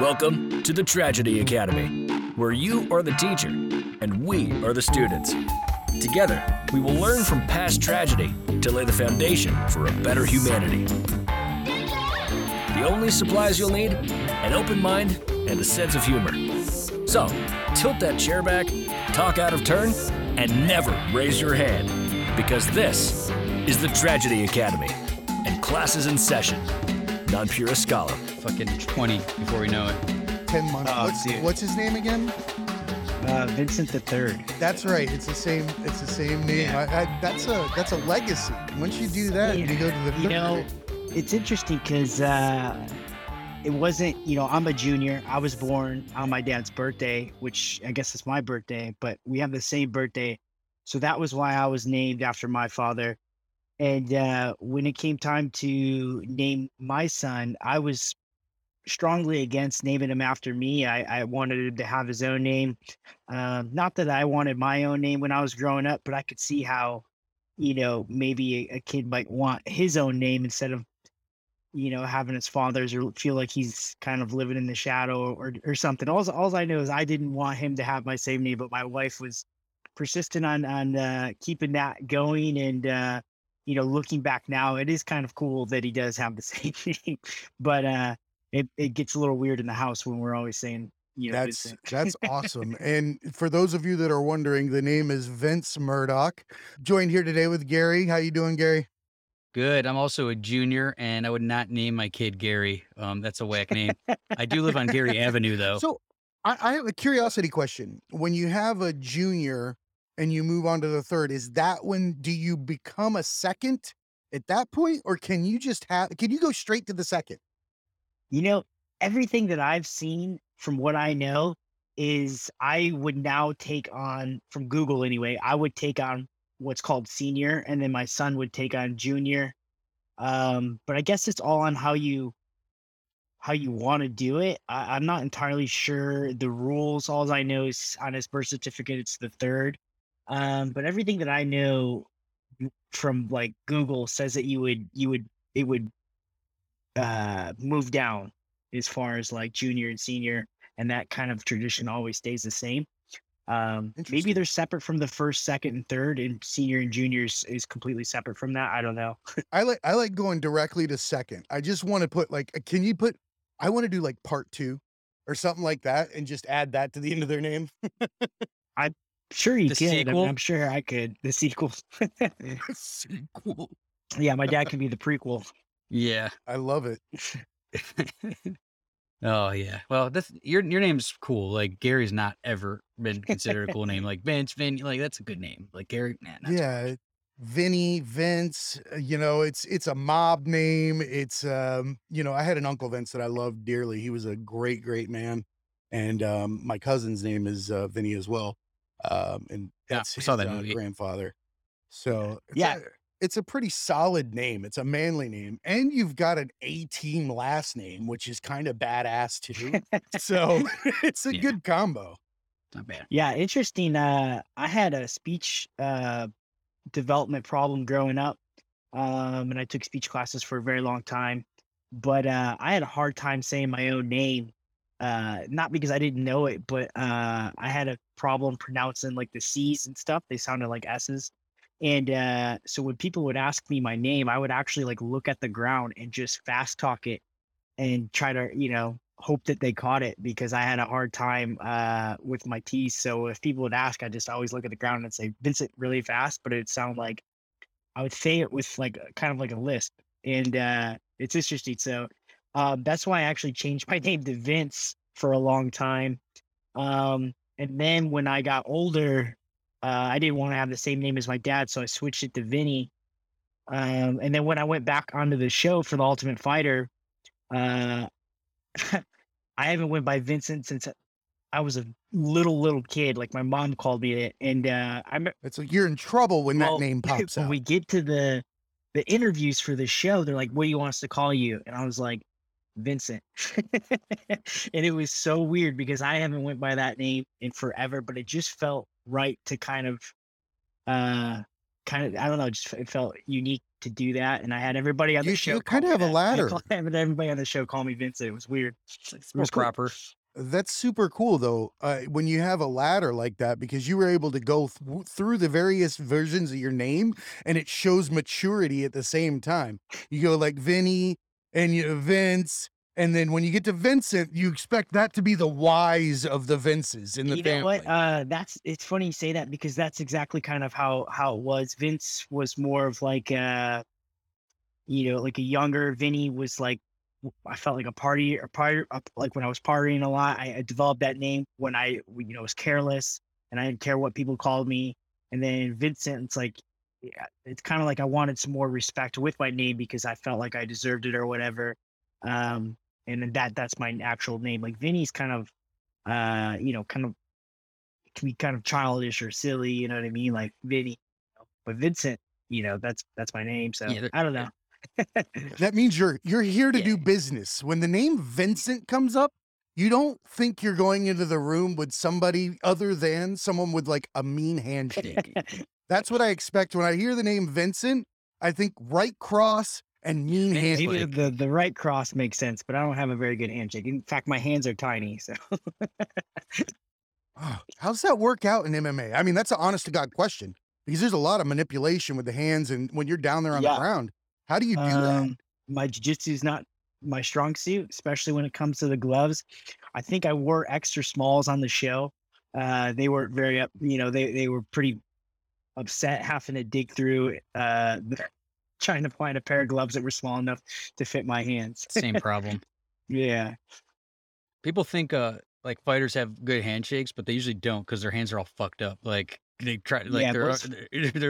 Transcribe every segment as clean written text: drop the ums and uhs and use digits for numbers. Welcome to the Tragedy Academy, where you are the teacher and we are the students. Together, we will learn from past tragedy to lay the foundation for a better humanity. The only supplies you'll need, an open mind and a sense of humor. So, tilt that chair back, talk out of turn, and never raise your hand, because this is the Tragedy Academy, and class is in session. Non-purist scholar. Fucking 20 before we know it. 10 months. What's his name again? Vincent the Third. That's right. It's the same name. Yeah. That's a legacy. Once you do that, yeah. You go to the third. You know, it's interesting because it wasn't. You know, I'm a junior. I was born on my dad's birthday, which I guess is my birthday, but we have the same birthday, so that was why I was named after my father. And when it came time to name my son, I was strongly against naming him after me. I wanted him to have his own name. Not that I wanted my own name when I was growing up, but I could see how, you know, maybe a kid might want his own name instead of, you know, having his father's or feel like he's kind of living in the shadow or something. All I know is I didn't want him to have my same name, but my wife was persistent on keeping that going. And, you know, looking back now, it is kind of cool that he does have the same thing, but it gets a little weird in the house when we're always saying, you know, that's awesome. And for those of you that are wondering, the name is Vince Murdoch. Joined here today with Gary. How you doing, Gary? Good. I'm also a junior, and I would not name my kid Gary. That's a whack name. I do live on Gary Avenue, though. So I have a curiosity question. When you have a junior and you move on to the third, is that when do you become a second at that point? Or can you go straight to the second? You know, everything that I've seen from what I know is I would now take on, from Google anyway, I would take on what's called senior, and then my son would take on junior. But I guess it's all on how you want to do it. I'm not entirely sure the rules. All I know is on his birth certificate, it's the third. But everything that I know from like Google says that it would move down as far as like junior and senior, and that kind of tradition always stays the same. Maybe they're separate from the first, second, and third, and senior and juniors is completely separate from that. I don't know. I like going directly to second. I just want to put like, I want to do like part two or something like that and just add that to the end of their name. Sure, you can. I'm sure I could. The sequel. Yeah, my dad can be the prequel. Yeah, I love it. Oh yeah. Well, that's your name's cool. Like Gary's not ever been considered a cool name. Like Vince, Vin. Like that's a good name. Like Gary. Nah, yeah, cool. Vinny, Vince. You know, it's a mob name. It's you know, I had an Uncle Vince that I loved dearly. He was a great man, and my cousin's name is Vinny as well. And that's his grandfather. So yeah, it's a pretty solid name. It's a manly name, and you've got an A-team last name, which is kind of badass too. So it's a good combo. Not bad. Yeah. Interesting. I had a speech, development problem growing up. And I took speech classes for a very long time, but, I had a hard time saying my own name. Not because I didn't know it, but I had a problem pronouncing like the C's and stuff. They sounded like S's. And so when people would ask me my name, I would actually like look at the ground and just fast talk it and try to, you know, hope that they caught it, because I had a hard time with my T's. So if people would ask, I just always look at the ground and say Vincent really fast, but it sounded like I would say it with like kind of like a lisp. And it's interesting. So that's why I actually changed my name to Vince for a long time. And then when I got older, I didn't want to have the same name as my dad, so I switched it to Vinny. And then when I went back onto the show for The Ultimate Fighter, I haven't went by Vincent since I was a little kid. Like, my mom called me it. And it's like you're in trouble when that name pops up. When we get to the interviews for the show, they're like, what do you want us to call you? And I was like, Vincent. And it was so weird because I haven't went by that name in forever, but it just felt right to kind of kind of, I don't know, just it felt unique to do that. And I had everybody on the show. You kind of have a ladder. I had everybody on the show call me Vincent. It was weird. It was proper. That's super cool, though, when you have a ladder like that, because you were able to go through the various versions of your name, and it shows maturity at the same time. You go like Vinny and Vince, and then when you get to Vincent, you expect that to be the wise of the Vinces in the family. You know what? It's funny you say that, because that's exactly kind of how it was. Vince was more of like a younger Vinny was like, I felt like like when I was partying a lot, I developed that name when I, was careless and I didn't care what people called me. And then Vincent, it's like, yeah, it's kind of like I wanted some more respect with my name because I felt like I deserved it or whatever. And then that's my actual name. Like Vinny's kind of, can be kind of childish or silly, you know what I mean? Like Vinny, but Vincent, that's my name. So yeah, I don't know. That means you're here to do business. When the name Vincent comes up, you don't think you're going into the room with somebody other than someone with like a mean handshake. That's what I expect when I hear the name Vincent. I think right cross and mean handshake. The right cross makes sense, but I don't have a very good handshake. In fact, my hands are tiny. So oh, how's that work out in MMA? I mean, that's an honest to God question, because there's a lot of manipulation with the hands, and when you're down there on the ground. How do you do that? My jiu-jitsu is not my strong suit, especially when it comes to the gloves. I think I wore extra smalls on the show. They weren't very up, they were pretty upset having to dig through, trying to find a pair of gloves that were small enough to fit my hands. Same problem. Yeah. People think, fighters have good handshakes, but they usually don't, because their hands are all fucked up. Like they try, they're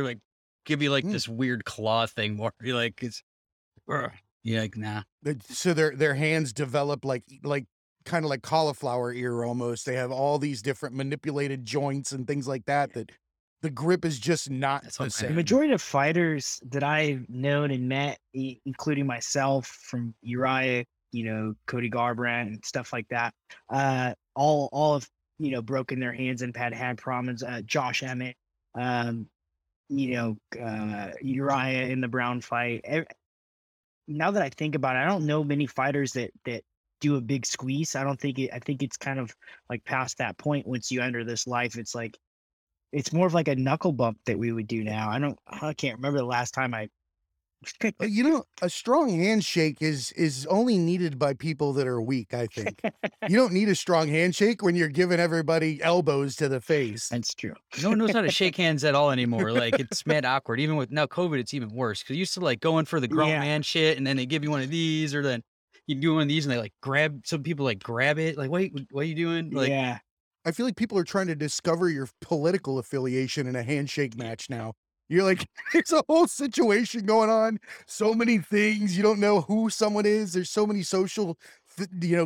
like, give you like this weird claw thing more. You're like, nah. So their hands develop like kind of like cauliflower ear almost. They have all these different manipulated joints and things like that the grip is just not the same. The majority of fighters that I've known and met, including myself, from Uriah, Cody Garbrandt and stuff like that, all have, broken their hands and had problems. Josh Emmett, Uriah in the Brown fight. Now that I think about it, I don't know many fighters that do a big squeeze. I think it's kind of like past that point. Once you enter this life, it's like, it's more of like a knuckle bump that we would do now. I can't remember the last time I, a strong handshake is only needed by people that are weak, I think. You don't need a strong handshake when you're giving everybody elbows to the face. That's true. No one knows how to shake hands at all anymore. Like, it's mad awkward. Even with now COVID, it's even worse, because you used to like go in for the grown man shit, and then they give you one of these, or then you do one of these and they like grab it. Like, wait, what are you doing? Like, yeah. I feel like people are trying to discover your political affiliation in a handshake match now. You're like, there's a whole situation going on. So many things. You don't know who someone is. There's so many social,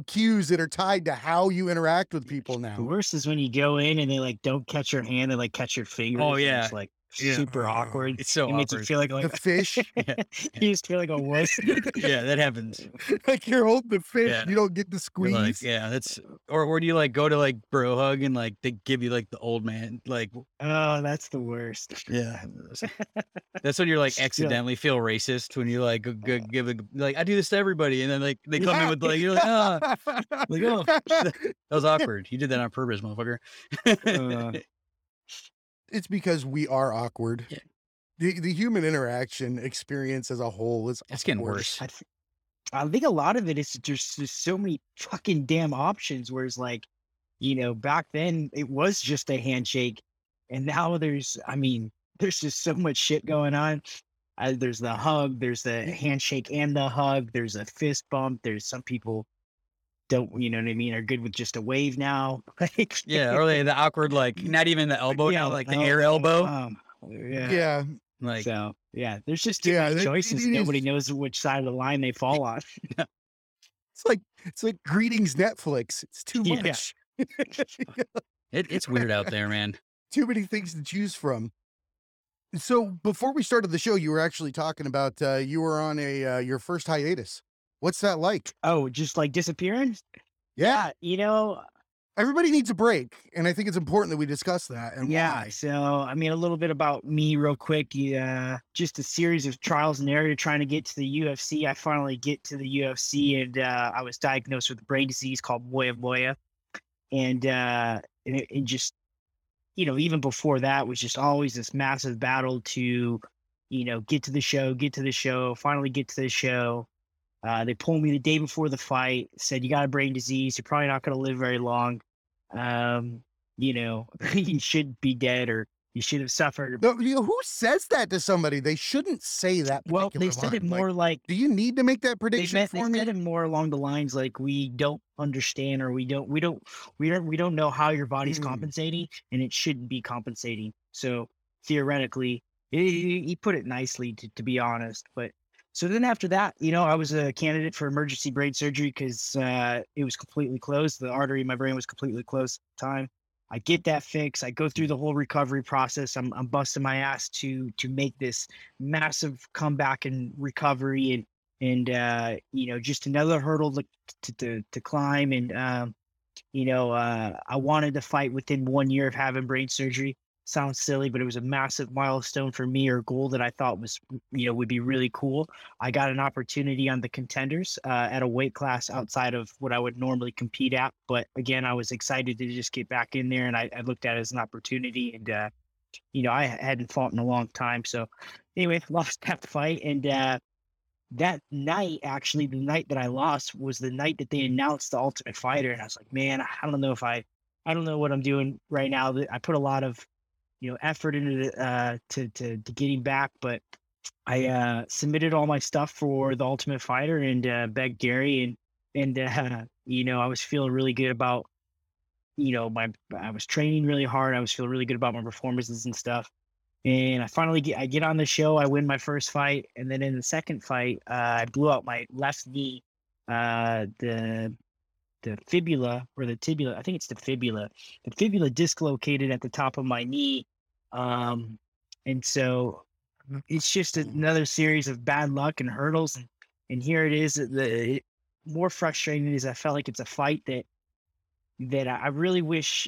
cues that are tied to how you interact with people now. The worst is when you go in and they like don't catch your hand. They like catch your fingers. Oh yeah, it's like super awkward. It's so awkward. It makes you feel like a fish. You just feel like a wuss. Yeah, that happens. Like you're holding the fish. Yeah. You don't get the squeeze. Like, that's or do you like go to like bro hug and like they give you like the old man like. Oh, that's the worst. Yeah, that's when you're like accidentally feel racist when you like give a like I do this to everybody, and then like they come in with like you're like that was awkward. You did that on purpose, motherfucker. It's because we are awkward. Yeah. The human interaction experience as a whole is getting worse. I think a lot of it is there's so many fucking damn options, whereas like, back then it was just a handshake, and now there's just so much shit going on. There's the hug, there's the handshake and the hug, there's a fist bump. There's some people don't, you know what I mean, are good with just a wave now. Like, yeah, or the awkward, like, not even the elbow, now, like the air elbow. Yeah. Like, so, yeah, there's just too many choices. Nobody knows which side of the line they fall on. It's like greetings Netflix. It's too much. Yeah. It's weird out there, man. Too many things to choose from. So before we started the show, you were actually talking about you were on your first hiatus. What's that like? Oh, just like disappearing? Yeah. You know, everybody needs a break, and I think it's important that we discuss that. And yeah, why. So I mean, a little bit about me real quick. Just a series of trials and error trying to get to the UFC. I finally get to the UFC, and I was diagnosed with a brain disease called Moyamoya, and just, you know, even before that was just always this massive battle to, you know, get to the show. They pulled me the day before the fight, said, you got a brain disease. You're probably not going to live very long. You know, you should be dead, or you should have suffered. No, you know, who says that to somebody? They shouldn't say that. Well, they said it more like, do you need to make that prediction for me? They said it more along the lines like, we don't understand, or we don't know how your body's compensating, and it shouldn't be compensating. So theoretically, he put it nicely, to be honest, but. So then after that, you know, I was a candidate for emergency brain surgery because it was completely closed. The artery in my brain was completely closed at the time. I get that fixed. I go through the whole recovery process. I'm busting my ass to make this massive comeback and recovery, and you know, just another hurdle to climb. And, you know, I wanted to fight within 1 year of having brain surgery. Sounds silly, but it was a massive milestone for me, or goal that I thought was, you know, would be really cool. I got an opportunity on the Contenders at a weight class outside of what I would normally compete at. But again, I was excited to just get back in there, and I looked at it as an opportunity. And, you know, I hadn't fought in a long time. So anyway, lost that fight. And that night, actually, the night that I lost was the night that they announced The Ultimate Fighter. And I was like, man, I don't know what I'm doing right now. I put a lot of, you know, effort into to getting back, but I submitted all my stuff for The Ultimate Fighter and begged Gary, and you know, I was feeling really good about, you know, I was training really hard. I was feeling really good about my performances and stuff. And I finally get on the show. I win my first fight, and then in the second fight, I blew out my left knee, the fibula, or the tibula, I think it's the fibula. The fibula dislocated at the top of my knee. And so it's just another series of bad luck and hurdles. And here it is. The more frustrating is I felt like it's a fight that I really wish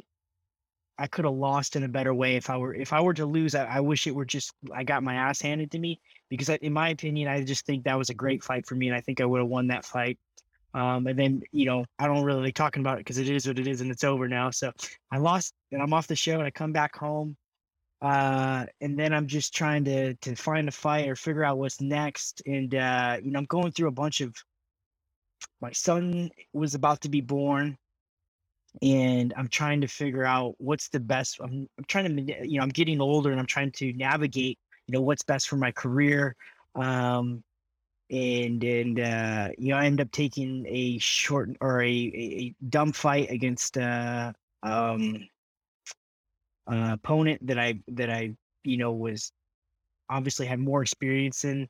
I could have lost in a better way. If I were to lose, I wish it were just, I got my ass handed to me, because in my opinion, I just think that was a great fight for me. And I think I would have won that fight. And then, you know, I don't really like talking about it because it is what it is, and it's over now. So I lost, and I'm off the show, and I come back home. And then I'm just trying to find a fight or figure out what's next. And, you know, I'm going through a bunch of, my son was about to be born, and I'm trying to figure out what's the best. I'm trying to, you know, I'm getting older, and I'm trying to navigate, you know, what's best for my career. And you know, I ended up taking a short, or a dumb fight against an opponent that I you know, was obviously had more experience in,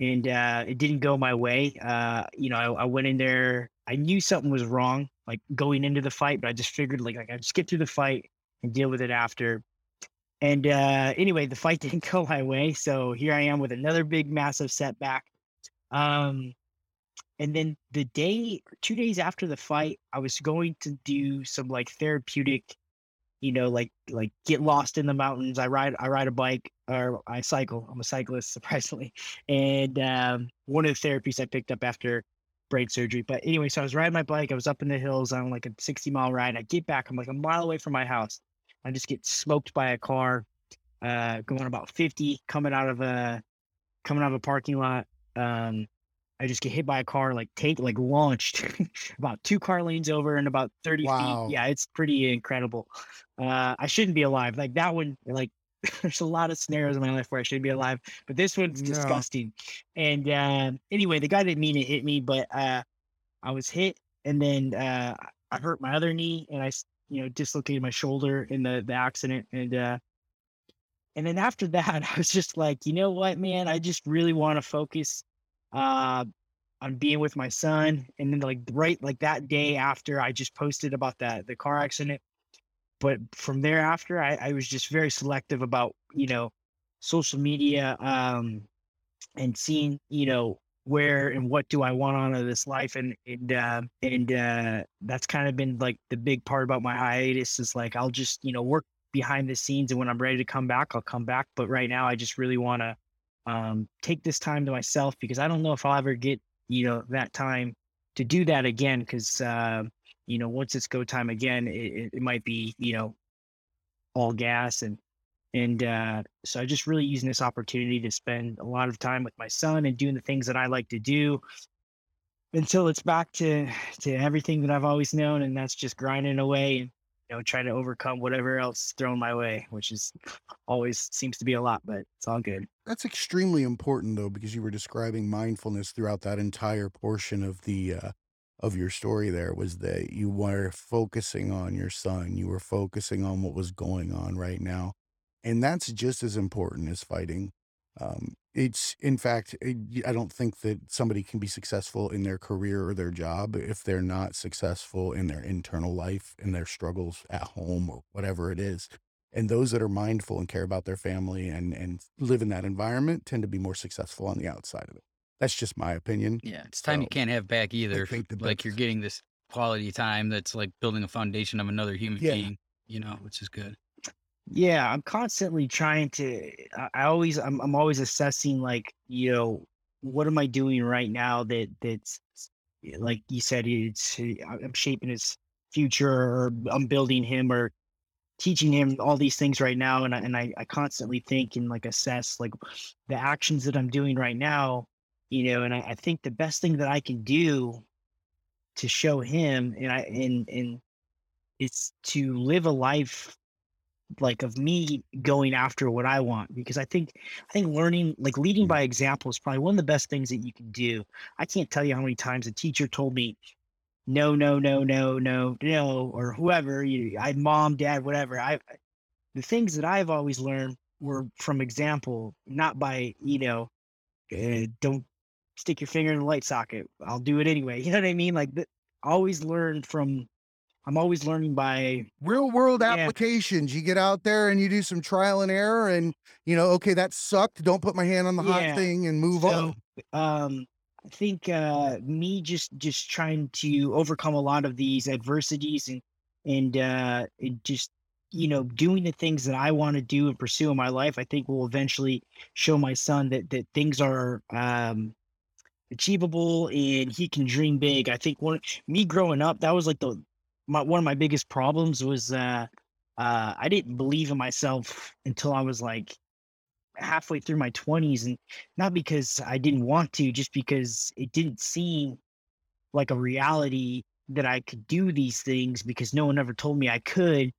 and it didn't go my way. You know, I went in there, I knew something was wrong, like going into the fight, but I just figured like I'd just get through the fight and deal with it after. And anyway, the fight didn't go my way, so here I am with another big massive setback. And then 2 days after the fight, I was going to do some like therapeutic, you know, like get lost in the mountains. I ride a bike, or I cycle. I'm a cyclist, surprisingly. And, one of the therapies I picked up after brain surgery, but anyway, so I was riding my bike. I was up in the hills on like a 60-mile ride. I get back, I'm like a mile away from my house. I just get smoked by a car, going about 50, coming out of a parking lot. I just get hit by a car, launched about 2 car lanes over and about 30 feet. Yeah, it's pretty incredible. I shouldn't be alive. Like that one, like there's a lot of scenarios in my life where I should be alive, but this one's disgusting. And, anyway, the guy didn't mean to hit me, but, I was hit, and then, I hurt my other knee, and I, you know, dislocated my shoulder in the accident. And then after that, I was just like, you know what, man, I just really want to focus on being with my son. And then that day after, I just posted about the car accident. But from thereafter, I was just very selective about, you know, social media, and seeing, you know, where and what do I want out of this life? And that's kind of been like the big part about my hiatus is like, I'll just, you know, work behind the scenes, and when I'm ready to come back, I'll come back. But right now I just really want to take this time to myself, because I don't know if I'll ever get, you know, that time to do that again. Cause, you know, once it's go time again, it might be, you know, all gas. And so I just really using this opportunity to spend a lot of time with my son and doing the things that I like to do until it's back to everything that I've always known. And that's just grinding away and, you know, trying to overcome whatever else thrown my way, which is always seems to be a lot, but it's all good. That's extremely important though, because you were describing mindfulness throughout that entire portion of the, of your story. There was that you were focusing on your son, you were focusing on what was going on right now. And that's just as important as fighting. It's in fact, I don't think that somebody can be successful in their career or their job if they're not successful in their internal life and in their struggles at home or whatever it is. And those that are mindful and care about their family and live in that environment tend to be more successful on the outside of it. That's just my opinion. Yeah. It's time you can't have back either. Like you're getting this quality time that's like building a foundation of another human being, you know, which is good. Yeah, I'm constantly trying to, I'm always assessing, like, you know, what am I doing right now that's, like you said, I'm shaping his future, or I'm building him or teaching him all these things right now. And I constantly think and like assess like the actions that I'm doing right now, you know, and I think the best thing that I can do to show him and it's to live a life like of me going after what I want, because I think learning, like leading by example, is probably one of the best things that you can do. I can't tell you how many times a teacher told me no, or whoever, mom, dad, whatever. The things that I've always learned were from example, not by, you know, don't stick your finger in the light socket, I'll do it anyway. You know what I mean? Like always learn from, I'm always learning by real world applications. You get out there and you do some trial and error and, you know, okay, that sucked. Don't put my hand on the hot thing and move on. I think me just trying to overcome a lot of these adversities and just, you know, doing the things that I want to do and pursue in my life, I think will eventually show my son that things are, achievable and he can dream big. I think me growing up, that was like one of my biggest problems was I didn't believe in myself until I was like halfway through my 20s, and not because I didn't want to, just because it didn't seem like a reality that I could do these things because no one ever told me I could,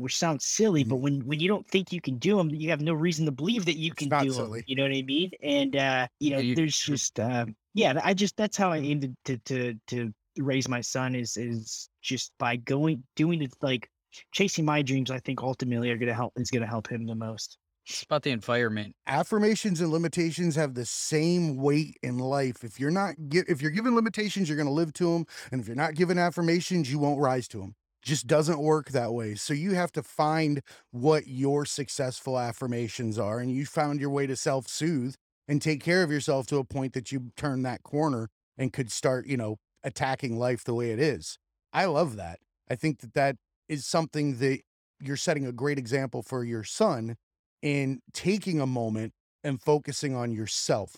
which sounds silly, but when you don't think you can do them, you have no reason to believe that you can do them. You know what I mean? And, you know, there's just, that's how I aimed to raise my son is just by doing it, like chasing my dreams. I think ultimately is going to help him the most. It's about the environment. Affirmations and limitations have the same weight in life. If you're not, if you're given limitations, you're going to live to them. And if you're not given affirmations, you won't rise to them. Just doesn't work that way. So you have to find what your successful affirmations are. And you found your way to self-soothe and take care of yourself to a point that you turn that corner and could start, you know, attacking life the way it is. I love that. I think that is something that you're setting a great example for your son in taking a moment and focusing on yourself,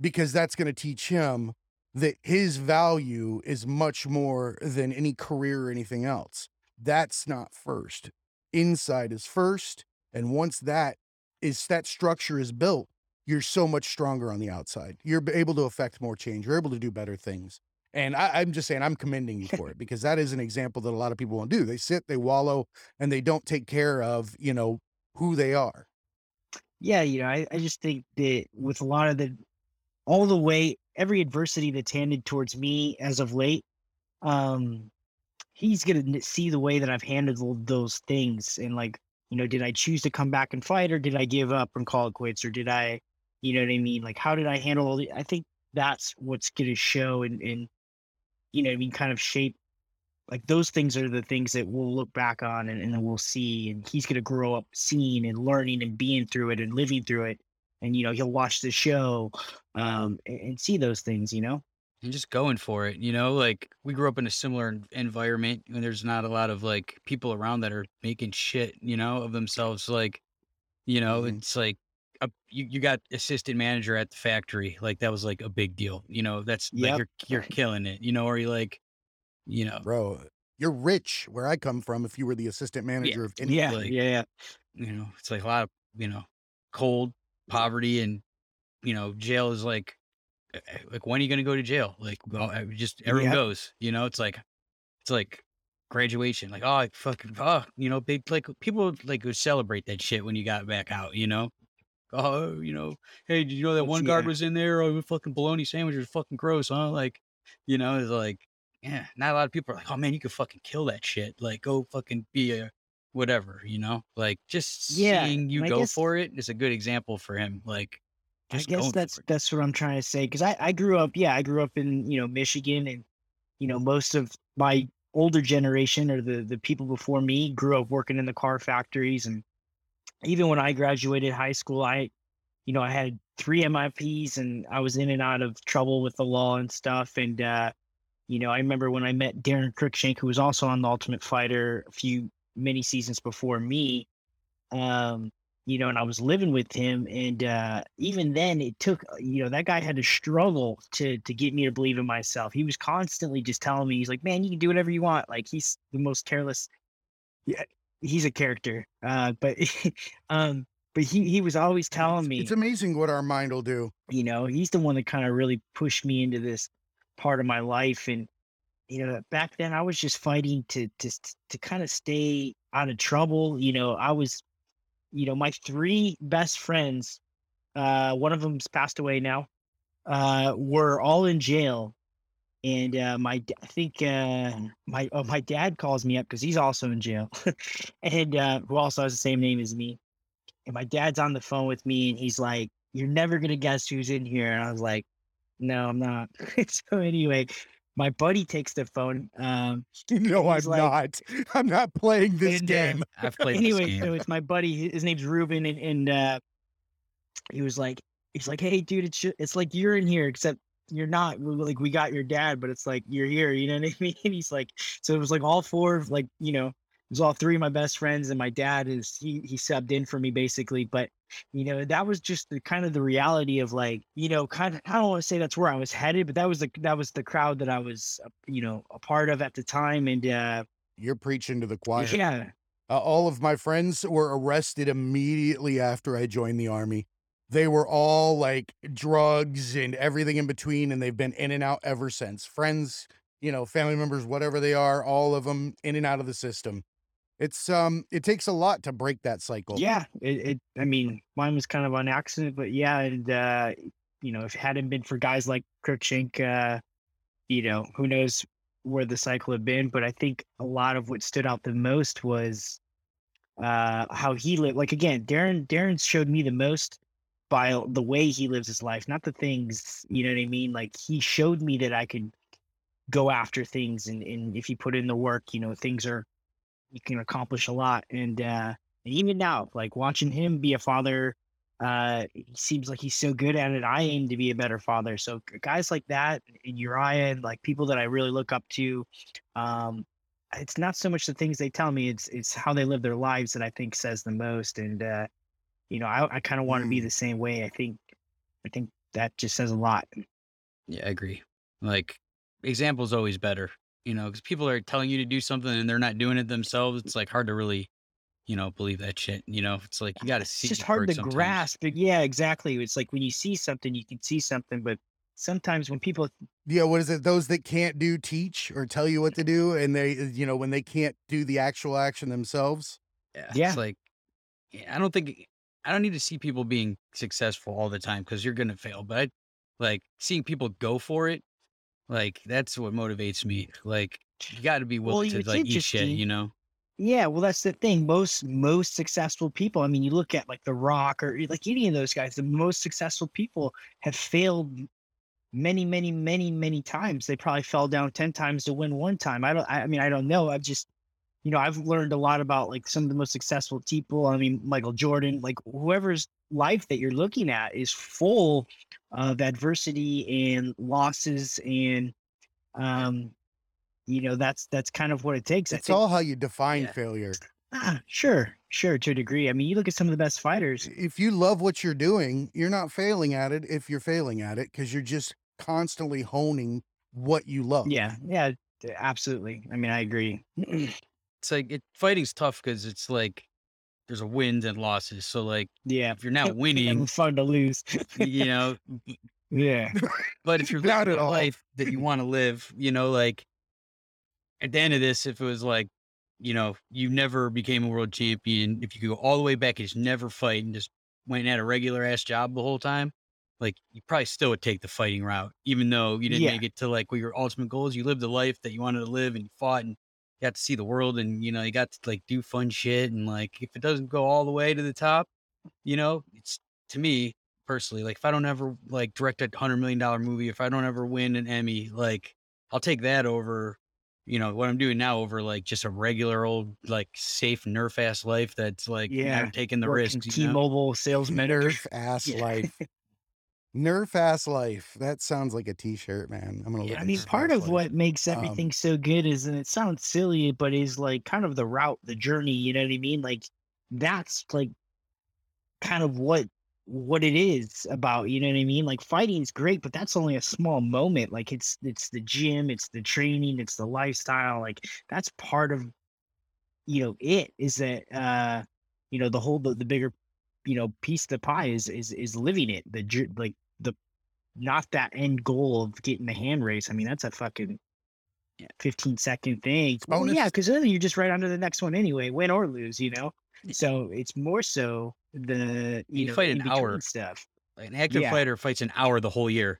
because that's going to teach him that his value is much more than any career or anything else. That's not first. Inside is first. And once that structure is built, you're so much stronger on the outside. You're able to affect more change. You're able to do better things. And I'm just saying, I'm commending you for it, because that is an example that a lot of people won't do. They sit, they wallow, and they don't take care of, you know, who they are. Yeah. You know, I just think that with a lot of every adversity that's handed towards me as of late, he's going to see the way that I've handled those things. And like, you know, did I choose to come back and fight, or did I give up and call it quits? Or did I, you know what I mean? Like, how did I handle all the, I think that's what's going to show and, you know, I mean, kind of shape, like those things are the things that we'll look back on and then we'll see, and he's going to grow up seeing and learning and being through it and living through it. and, you know, he'll watch the show and see those things, you know? And just going for it, you know, like we grew up in a similar environment and there's not a lot of like people around that are making shit, you know, of themselves. Like, you know, it's like you got assistant manager at the factory. Like that was like a big deal, you know, that's like you're killing it, you know, or you like, you know, bro, you're rich where I come from. If you were the assistant manager of any, like, you know, it's like a lot of, you know, cold poverty and, you know, jail is like when are you going to go to jail? Like, well, I just, everyone goes, you know, it's like graduation, like, you know, big, like people like would celebrate that shit when you got back out, you know, oh, you know, hey, did you know that one guard was in there? Oh, fucking bologna sandwich was fucking gross, huh? Like, you know, it's like, yeah, not a lot of people are like, oh man, you could fucking kill that shit. Like, go fucking be a whatever, you know, like just seeing you go for it is a good example for him. Like, I guess that's what I'm trying to say. Cause I grew up in, you know, Michigan and, you know, most of my older generation or the people before me grew up working in the car factories. And even when I graduated high school, I had 3 MIPs and I was in and out of trouble with the law and stuff. And, you know, I remember when I met Darren Cruickshank, who was also on The Ultimate Fighter many seasons before me, you know, and I was living with him. And even then it took, you know, that guy had to struggle to get me to believe in myself. He was constantly just telling me, he's like, man, you can do whatever you want. Like he's the most careless. Yeah, he's a character. But he was always telling me. It's amazing what our mind will do. You know, he's the one that kind of really pushed me into this part of my life. And, you know, back then I was just fighting to kind of stay out of trouble. You know, I was, you know, my 3 best friends, one of them's passed away now, were all in jail. And my dad calls me up because he's also in jail and who also has the same name as me. And my dad's on the phone with me and he's like, you're never going to guess who's in here. And I was like, no, I'm not. So anyway, my buddy takes the phone. No, I'm like, not. I'm not playing this game. I've played this game. So it's my buddy. His name's Ruben, and he was like, hey, dude, it's like you're in here, except you're not. Like we got your dad, but it's like you're here. You know what I mean? And he's like, so it was like all 4, like you know, it was all 3 of my best friends, and my dad is he subbed in for me basically, but. You know, that was just the kind of the reality of like, you know, kind of, I don't want to say that's where I was headed, but that was the crowd that I was, you know, a part of at the time. And, you're preaching to the choir. Yeah. All of my friends were arrested immediately after I joined the army. They were all like drugs and everything in between. And they've been in and out ever since. Friends, you know, family members, whatever they are, all of them in and out of the system. It's it takes a lot to break that cycle. Yeah, it. I mean, mine was kind of on accident, but yeah, and you know, if it hadn't been for guys like Cruickshank, you know, who knows where the cycle had been. But I think a lot of what stood out the most was how he lived. Like again, Darren showed me the most by the way he lives his life, not the things. You know what I mean? Like he showed me that I could go after things, and if you put in the work, you know, things are. You can accomplish a lot. And even now, like watching him be a father, he seems like he's so good at it. I aim to be a better father. So guys like that and Uriah and like people that I really look up to, it's not so much the things they tell me, it's how they live their lives that I think says the most. And, you know, I kind of want to be the same way. I think that just says a lot. Yeah, I agree. Like example's always better. You know, because people are telling you to do something and they're not doing it themselves. It's like hard to really, you know, believe that shit. You know, it's like you got to see. It's just hard to sometimes. Grasp. Yeah, exactly. It's like when you see something, you can see something. But sometimes when people. Yeah. What is it? Those that can't do teach or tell you what to do. And they, you know, when they can't do the actual action themselves. Yeah. It's like, I don't need to see people being successful all the time because you're going to fail. But like seeing people go for it. Like, that's what motivates me. Like, you got to be willing to, like, eat shit, you know? Yeah, well, that's the thing. Most successful people, I mean, you look at, like, The Rock or, like, any of those guys, the most successful people have failed many, many, many, many times. They probably fell down 10 times to win one time. I mean, I don't know. I've just you know, I've learned a lot about like some of the most successful people. I mean, Michael Jordan, like whoever's life that you're looking at is full of adversity and losses, and you know, that's kind of what it takes. It's all how you define failure. Ah, sure, to a degree. I mean, you look at some of the best fighters. If you love what you're doing, you're not failing at it if you're failing at it, because you're just constantly honing what you love. Yeah, absolutely. I mean, I agree. It's like fighting's tough because it's like there's a wins and losses. So like, if you're not winning, it's fun to lose. You know. Yeah. But if you're living a life that you want to live, you know, like at the end of this, if it was like, you know, you never became a world champion, if you could go all the way back and just never fight and just went and had a regular ass job the whole time, like you probably still would take the fighting route, even though you didn't make it to like what your ultimate goal is. You lived the life that you wanted to live and you fought and you got to see the world and, you know, you got to like do fun shit. And like, if it doesn't go all the way to the top, you know, it's to me personally, like if I don't ever like direct a $100 million movie, if I don't ever win an Emmy, like I'll take that over, you know, what I'm doing now over like just a regular old, like safe Nerf ass life. That's like, I'm taking the risks. T-Mobile salesman. Nerf ass life. Nerf ass life. That sounds like a t-shirt, man. I'm going to look at it. I mean, part of what makes everything so good is, and it sounds silly, but is like kind of the route, the journey, you know what I mean? Like that's like kind of what it is about, you know what I mean? Like fighting is great, but that's only a small moment. Like it's the gym, it's the training, it's the lifestyle. Like that's part of, you know, it is that, you know, the whole, the bigger, you know, piece of the pie is living it. Not that end goal of getting the hand race. I mean, that's a fucking 15-second thing. Well, yeah. Cause then you're just right onto the next one anyway, win or lose, you know? So it's more so you know, fight an hour stuff. Like an active fighter fights an hour the whole year,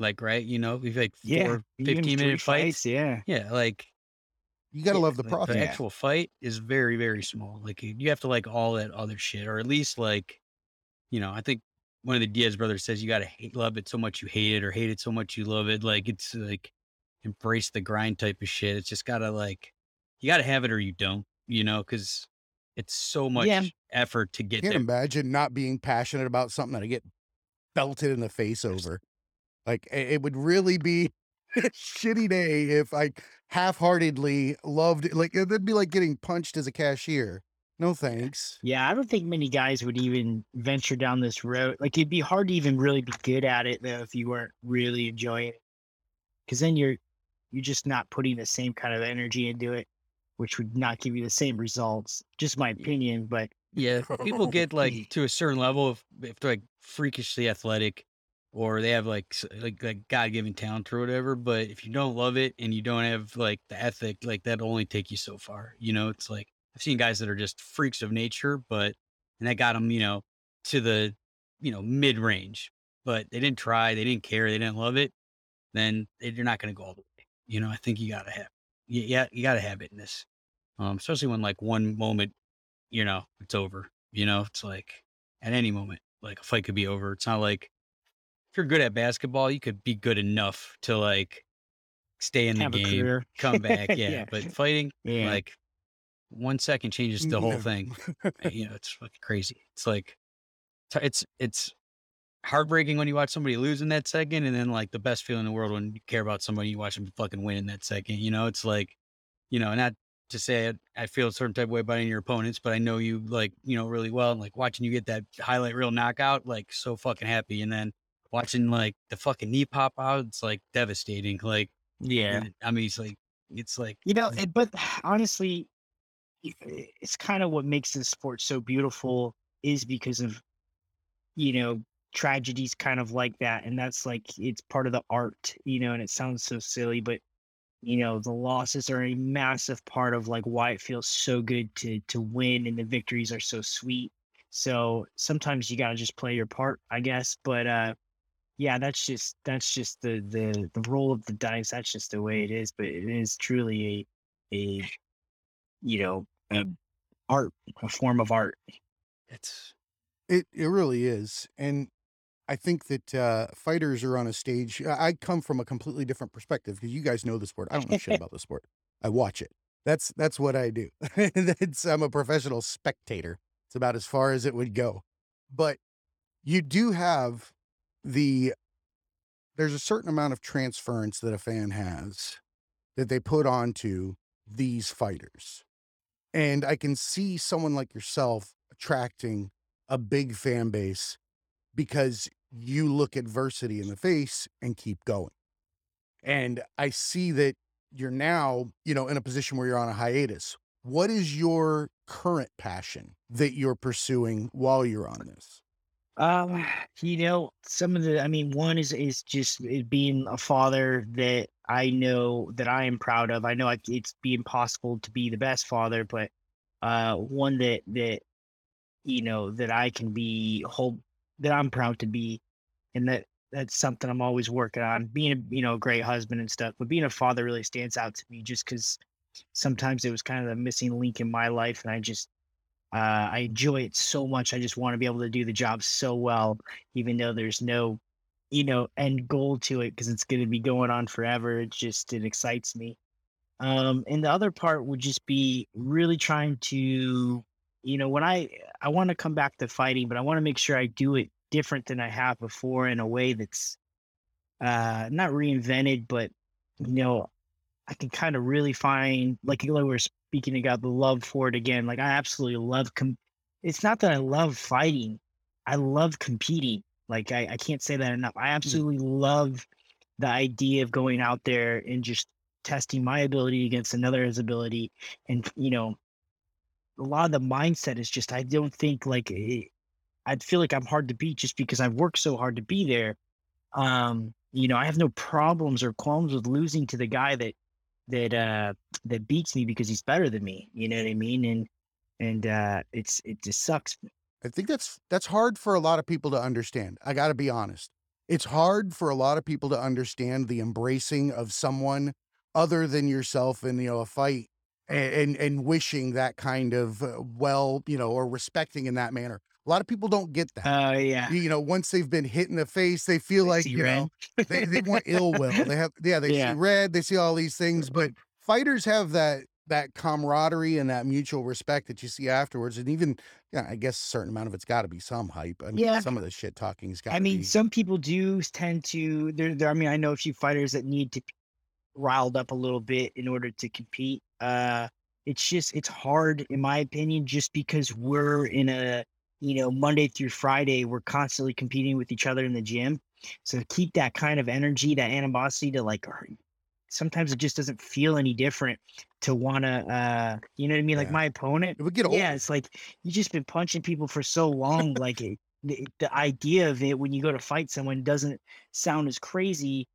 like right, you know, we've like 4 15-minute fights. Yeah, like you gotta love the process. The actual fight is very, very small. Like you have to like all that other shit, or at least like, you know, I think one of the Diaz brothers says you gotta love it so much you hate it, or hate it so much you love it. Like it's like embrace the grind type of shit. It's just gotta like you gotta have it or you don't, you know, because it's so much effort to get there. I can't imagine not being passionate about something that I get belted in the face over. Like it would really be a shitty day if I half-heartedly loved it. Like it'd be like getting punched as a cashier. No thanks. Yeah, I don't think many guys would even venture down this road. Like it'd be hard to even really be good at it though if you weren't really enjoying it. Because then you're just not putting the same kind of energy into it, which would not give you the same results. Just my opinion, but yeah, people get like to a certain level if they're like freakishly athletic or they have like God-given talent or whatever. But if you don't love it and you don't have like the ethic, like that'll only take you so far. You know, it's like, I've seen guys that are just freaks of nature, and that got them, you know, to the, you know, mid range, but they didn't try, they didn't care, they didn't love it. Then you're not going to go all the way. You know, I think you got to have. Yeah, you got to have it in this, especially when like one moment, you know, it's over, you know, it's like at any moment, like a fight could be over. It's not like if you're good at basketball, you could be good enough to like stay in the game, come back. Yeah. But fighting, like 1 second changes the whole thing. You know, it's fucking crazy. It's like, it's heartbreaking when you watch somebody lose in that second, and then like the best feeling in the world when you care about somebody, you watch them fucking win in that second. You know, it's like, you know, not to say I feel a certain type of way about any of your opponents, but I know you like, you know, really well, and like watching you get that highlight reel knockout, like so fucking happy. And then watching like the fucking knee pop out, it's like devastating. Like, I mean, it's like, you know, but honestly, it's kind of what makes this sport so beautiful is because of, you know, tragedies kind of like that, and that's like it's part of the art, you know. And it sounds so silly, but you know, the losses are a massive part of like why it feels so good to win, and the victories are so sweet. So sometimes you gotta just play your part, I guess. But yeah, that's just the roll of the dice. That's just the way it is. But it is truly a you know, a form of art. It really is. And I think that fighters are on a stage. I come from a completely different perspective because you guys know the sport. I don't know shit about the sport. I watch it. That's what I do. I'm a professional spectator. It's about as far as it would go. But you do have there's a certain amount of transference that a fan has that they put onto these fighters. And I can see someone like yourself attracting a big fan base because you look adversity in the face and keep going. And I see that you're now, in a position where you're on a hiatus. What is your current passion that you're pursuing while you're on this? One is just being a father that I know that I am proud of. I know it's being possible to be the best father, but one that I can be that I'm proud to be, and that's something I'm always working on, being a great husband and stuff. But being a father really stands out to me just because sometimes it was kind of the missing link in my life. And I just, I enjoy it so much. I just want to be able to do the job so well, even though there's no, end goal to it, because it's going to be going on forever. It excites me. And the other part would just be really trying to, when I want to come back to fighting, but I want to make sure I do it different than I have before, in a way that's not reinvented, but I can kind of really find, like we're speaking about, the love for it again. Like I absolutely love it's not that I love fighting, I love competing. Like I can't say that enough. I absolutely love the idea of going out there and just testing my ability against another's ability. And a lot of the mindset is just, I don't think I'd feel like I'm hard to beat just because I've worked so hard to be there. I have no problems or qualms with losing to the guy that beats me because he's better than me. You know what I mean? And it just sucks. I think that's hard for a lot of people to understand. I got to be honest. It's hard for a lot of people to understand the embracing of someone other than yourself in a fight, and wishing that kind of or respecting in that manner. A lot of people don't get that. Oh, yeah. Once they've been hit in the face, they feel like, they want ill will. They have, see red, they see all these things. But fighters have that camaraderie and that mutual respect that you see afterwards. And even, I guess a certain amount of it's got to be some hype. I mean, some of the shit talking's got to be. Some people do tend to, I know a few fighters that need to be riled up a little bit in order to compete. It's hard, in my opinion, just because we're in a, Monday through Friday, we're constantly competing with each other in the gym. So to keep that kind of energy, that animosity to sometimes it just doesn't feel any different to want to, like my opponent. It would get old. Yeah, it's like you've just been punching people for so long. Like the idea of it when you go to fight someone doesn't sound as crazy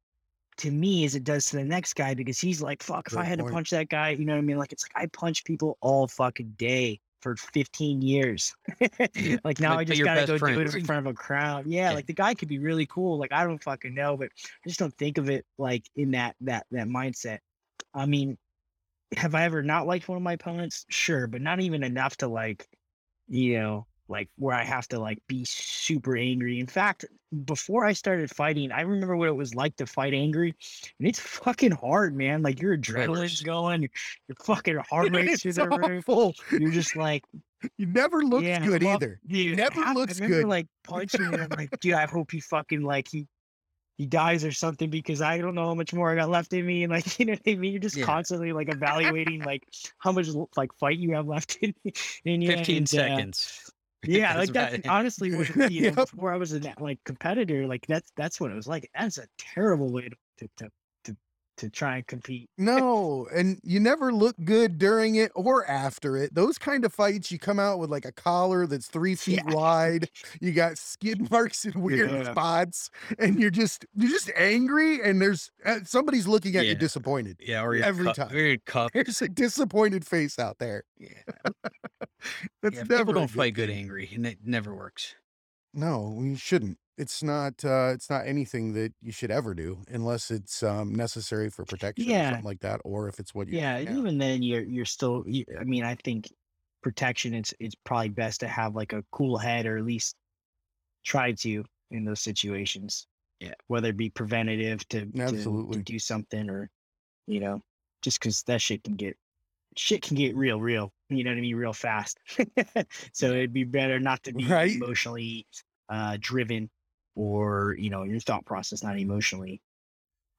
to me as it does to the next guy, because he's like, fuck, I had to punch that guy, Like it's like I punch people all fucking day for 15 years. Like now I just gotta go do it in front of a crowd. Yeah, like the guy could be really cool. Like I don't fucking know, but I just don't think of it like in that mindset. I mean, have I ever not liked one of my opponents? Sure, but not even enough to where I have to be super angry. In fact, before I started fighting, I remember what it was like to fight angry, and it's fucking hard, man. Like your adrenaline's going, your fucking heart rate's through the roof. You're just like, you never looked good either. Dude, never looks good. I remember punching him. I'm like, dude, I hope he fucking he dies or something, because I don't know how much more I got left in me. And you're just constantly evaluating how much fight you have left in me. And, 15 seconds. Yeah, that's honestly what before I was a competitor, that's what it was like. That's a terrible way to try and compete. No, and you never look good during it or after it. Those kind of fights, you come out with a collar that's 3 feet wide. You got skid marks in weird spots, and you're just angry. And there's somebody's looking at you disappointed. Yeah, or every time. There's a disappointed face out there. Yeah, never. People don't fight good angry, and it never works. No, you shouldn't. It's not anything that you should ever do unless it's necessary for protection or something like that, or if it's what you even then you're still I think protection, it's probably best to have a cool head, or at least try to, in those situations, whether it be preventative to do something, or just because that shit can get shit can get real, you know what I mean? Real fast. So it'd be better not to be emotionally driven, or, you know, your thought process not emotionally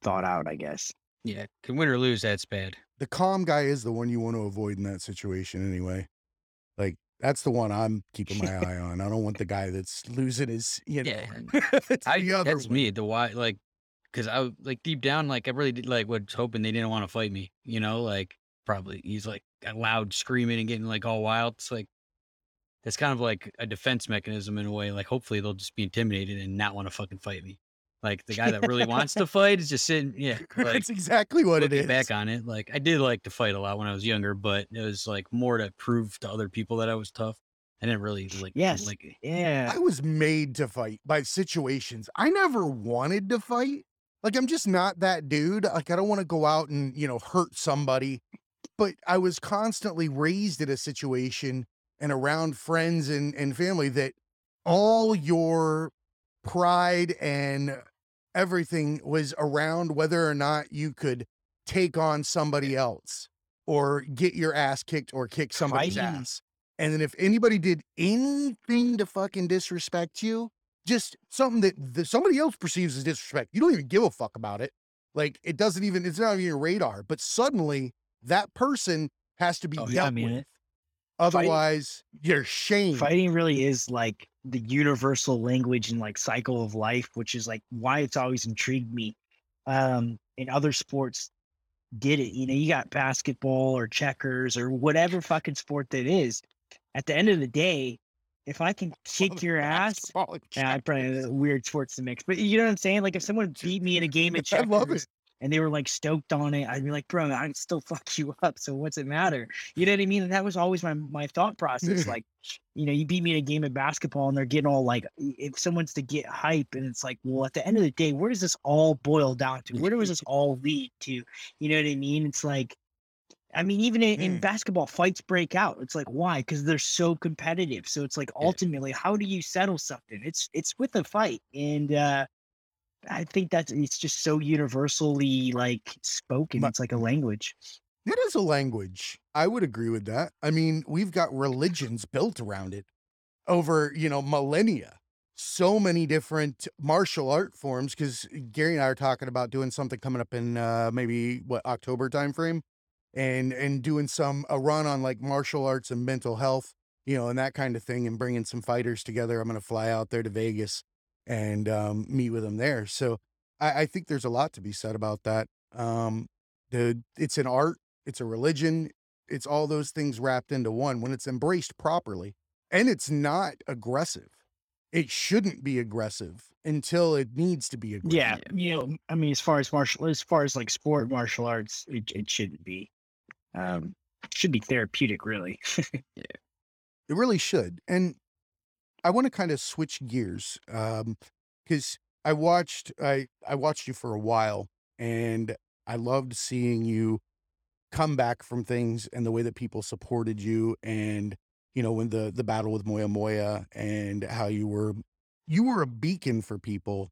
thought out, I guess. Yeah. Can win or lose, that's bad. The calm guy is the one you want to avoid in that situation anyway. Like, that's the one I'm keeping my eye on. I don't want the guy that's losing his, you know. Yeah. That's me. The why, like, because I, like, deep down, like, I really did, like, was hoping they didn't want to fight me, you know, like, probably. He's, like, loud screaming and getting, like, all wild. It's, like, that's kind of, like, a defense mechanism in a way. Like, hopefully they'll just be intimidated and not want to fucking fight me. Like, the guy that really wants to fight is just sitting, yeah. Like, that's exactly what it is. Back on it, like, I did like to fight a lot when I was younger, but it was, like, more to prove to other people that I was tough. I didn't really, like, yeah. I was made to fight by situations. I never wanted to fight. Like, I'm just not that dude. Like, I don't want to go out and, you know, hurt somebody. But I was constantly raised in a situation and around friends and family that all your pride and everything was around whether or not you could take on somebody else or get your ass kicked or kick somebody's ass. And then if anybody did anything to fucking disrespect you, just something that somebody else perceives as disrespect, you don't even give a fuck about it. Like, it doesn't even, it's not even your radar, but suddenly that person has to be dealt with. Otherwise, you're shamed. Fighting really is like the universal language and like cycle of life, which is like why it's always intrigued me. And other sports did it. You know, you got basketball or checkers or whatever fucking sport that is. At the end of the day, if I can kick your ass, and I probably weird sports to mix, but you know what I'm saying? Like, if someone beat me in a game of checkers, I love it, and they were like stoked on it, I'd be like, bro, I'd still fuck you up. So what's it matter? You know what I mean? And that was always my thought process. Like, you know, you beat me in a game of basketball and they're getting all like, if someone's to get hype, and it's like, well, at the end of the day, where does this all boil down to? Where does this all lead to? You know what I mean? It's like, I mean, even in basketball, fights break out. It's like, why? Because they're so competitive. So it's like, ultimately, how do you settle something? It's with a fight. And, I think that's, it's just so universally like spoken. It's like a language. It is a language. I would agree with that. I mean, we've got religions built around it over, you know, millennia, so many different martial art forms. Cause Gary and I are talking about doing something coming up in maybe what, October timeframe, and doing a run on like martial arts and mental health, you know, and that kind of thing, and bringing some fighters together. I'm going to fly out there to Vegas and meet with them there. So I think there's a lot to be said about that. It's an art, it's a religion, it's all those things wrapped into one when it's embraced properly. And it's not aggressive. It shouldn't be aggressive until it needs to be aggressive. Yeah, you know, I mean, as far as like sport martial arts, it shouldn't be. It should be therapeutic, really. Yeah. It really should. And I want to kind of switch gears, because I watched you for a while, and I loved seeing you come back from things and the way that people supported you, and, you know, when the battle with Moyamoya, and how you were a beacon for people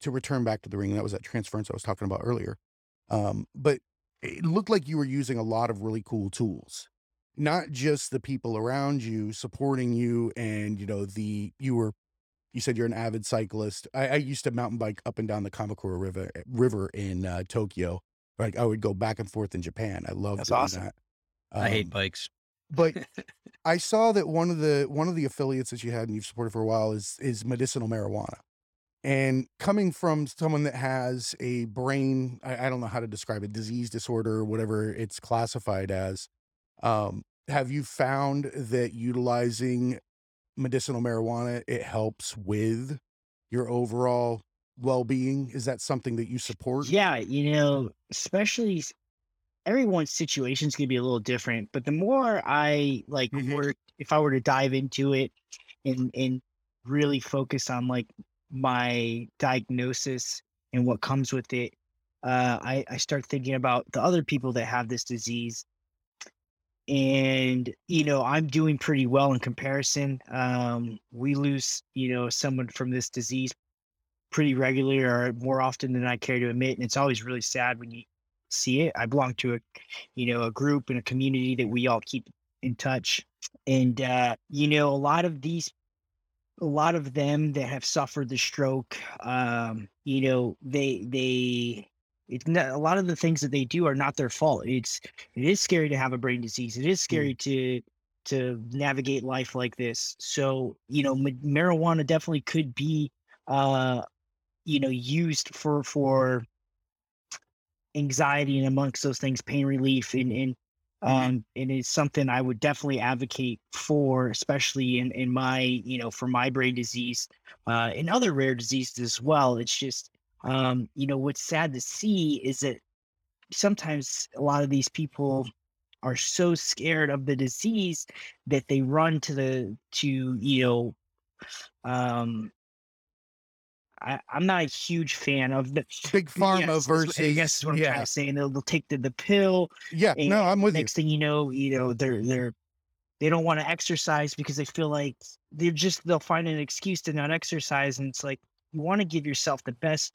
to return back to the ring. That was that transference I was talking about earlier. But it looked like you were using a lot of really cool tools. Not just the people around you supporting you, and, you know, you said you're an avid cyclist. I used to mountain bike up and down the Kamakura River in Tokyo. Like, I would go back and forth in Japan. I love that's awesome. That. I hate bikes, but I saw that one of the affiliates that you had and you've supported for a while is medicinal marijuana. And coming from someone that has a brain, I don't know how to describe it, disease, disorder, whatever it's classified as. Have you found that utilizing medicinal marijuana, it helps with your overall well-being? Is that something that you support? Yeah, you know, especially everyone's situation's going to be a little different, but the more I like work, if I were to dive into it and really focus on like my diagnosis and what comes with it, I start thinking about the other people that have this disease. And, you know, I'm doing pretty well in comparison. We lose, you know, someone from this disease pretty regularly, or more often than I care to admit. And it's always really sad when you see it. I belong to a group and a community that we all keep in touch. And, a lot of them that have suffered the stroke, it's not, a lot of the things that they do are not their fault. It is scary to have a brain disease. It is scary to navigate life like this. So, marijuana definitely could be, used for anxiety and amongst those things, pain relief and it's something I would definitely advocate for, especially in my, for my brain disease, and other rare diseases as well. It's just, what's sad to see is that sometimes a lot of these people are so scared of the disease that they run I'm not a huge fan of the big pharma versus. I guess is what I'm trying to say. And they'll take the pill. Yeah, no, I'm with you. Next thing they don't want to exercise because they feel like they'll find an excuse to not exercise. And it's like, you want to give yourself the best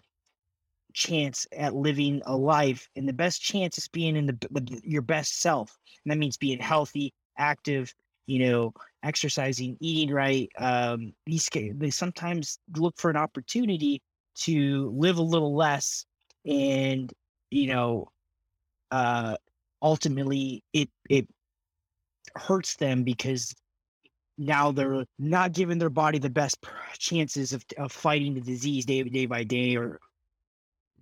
chance at living a life, and the best chance is being in your best self. And that means being healthy, active, exercising, eating right. They sometimes look for an opportunity to live a little less, and ultimately it hurts them because now they're not giving their body the best chances of fighting the disease day by day, or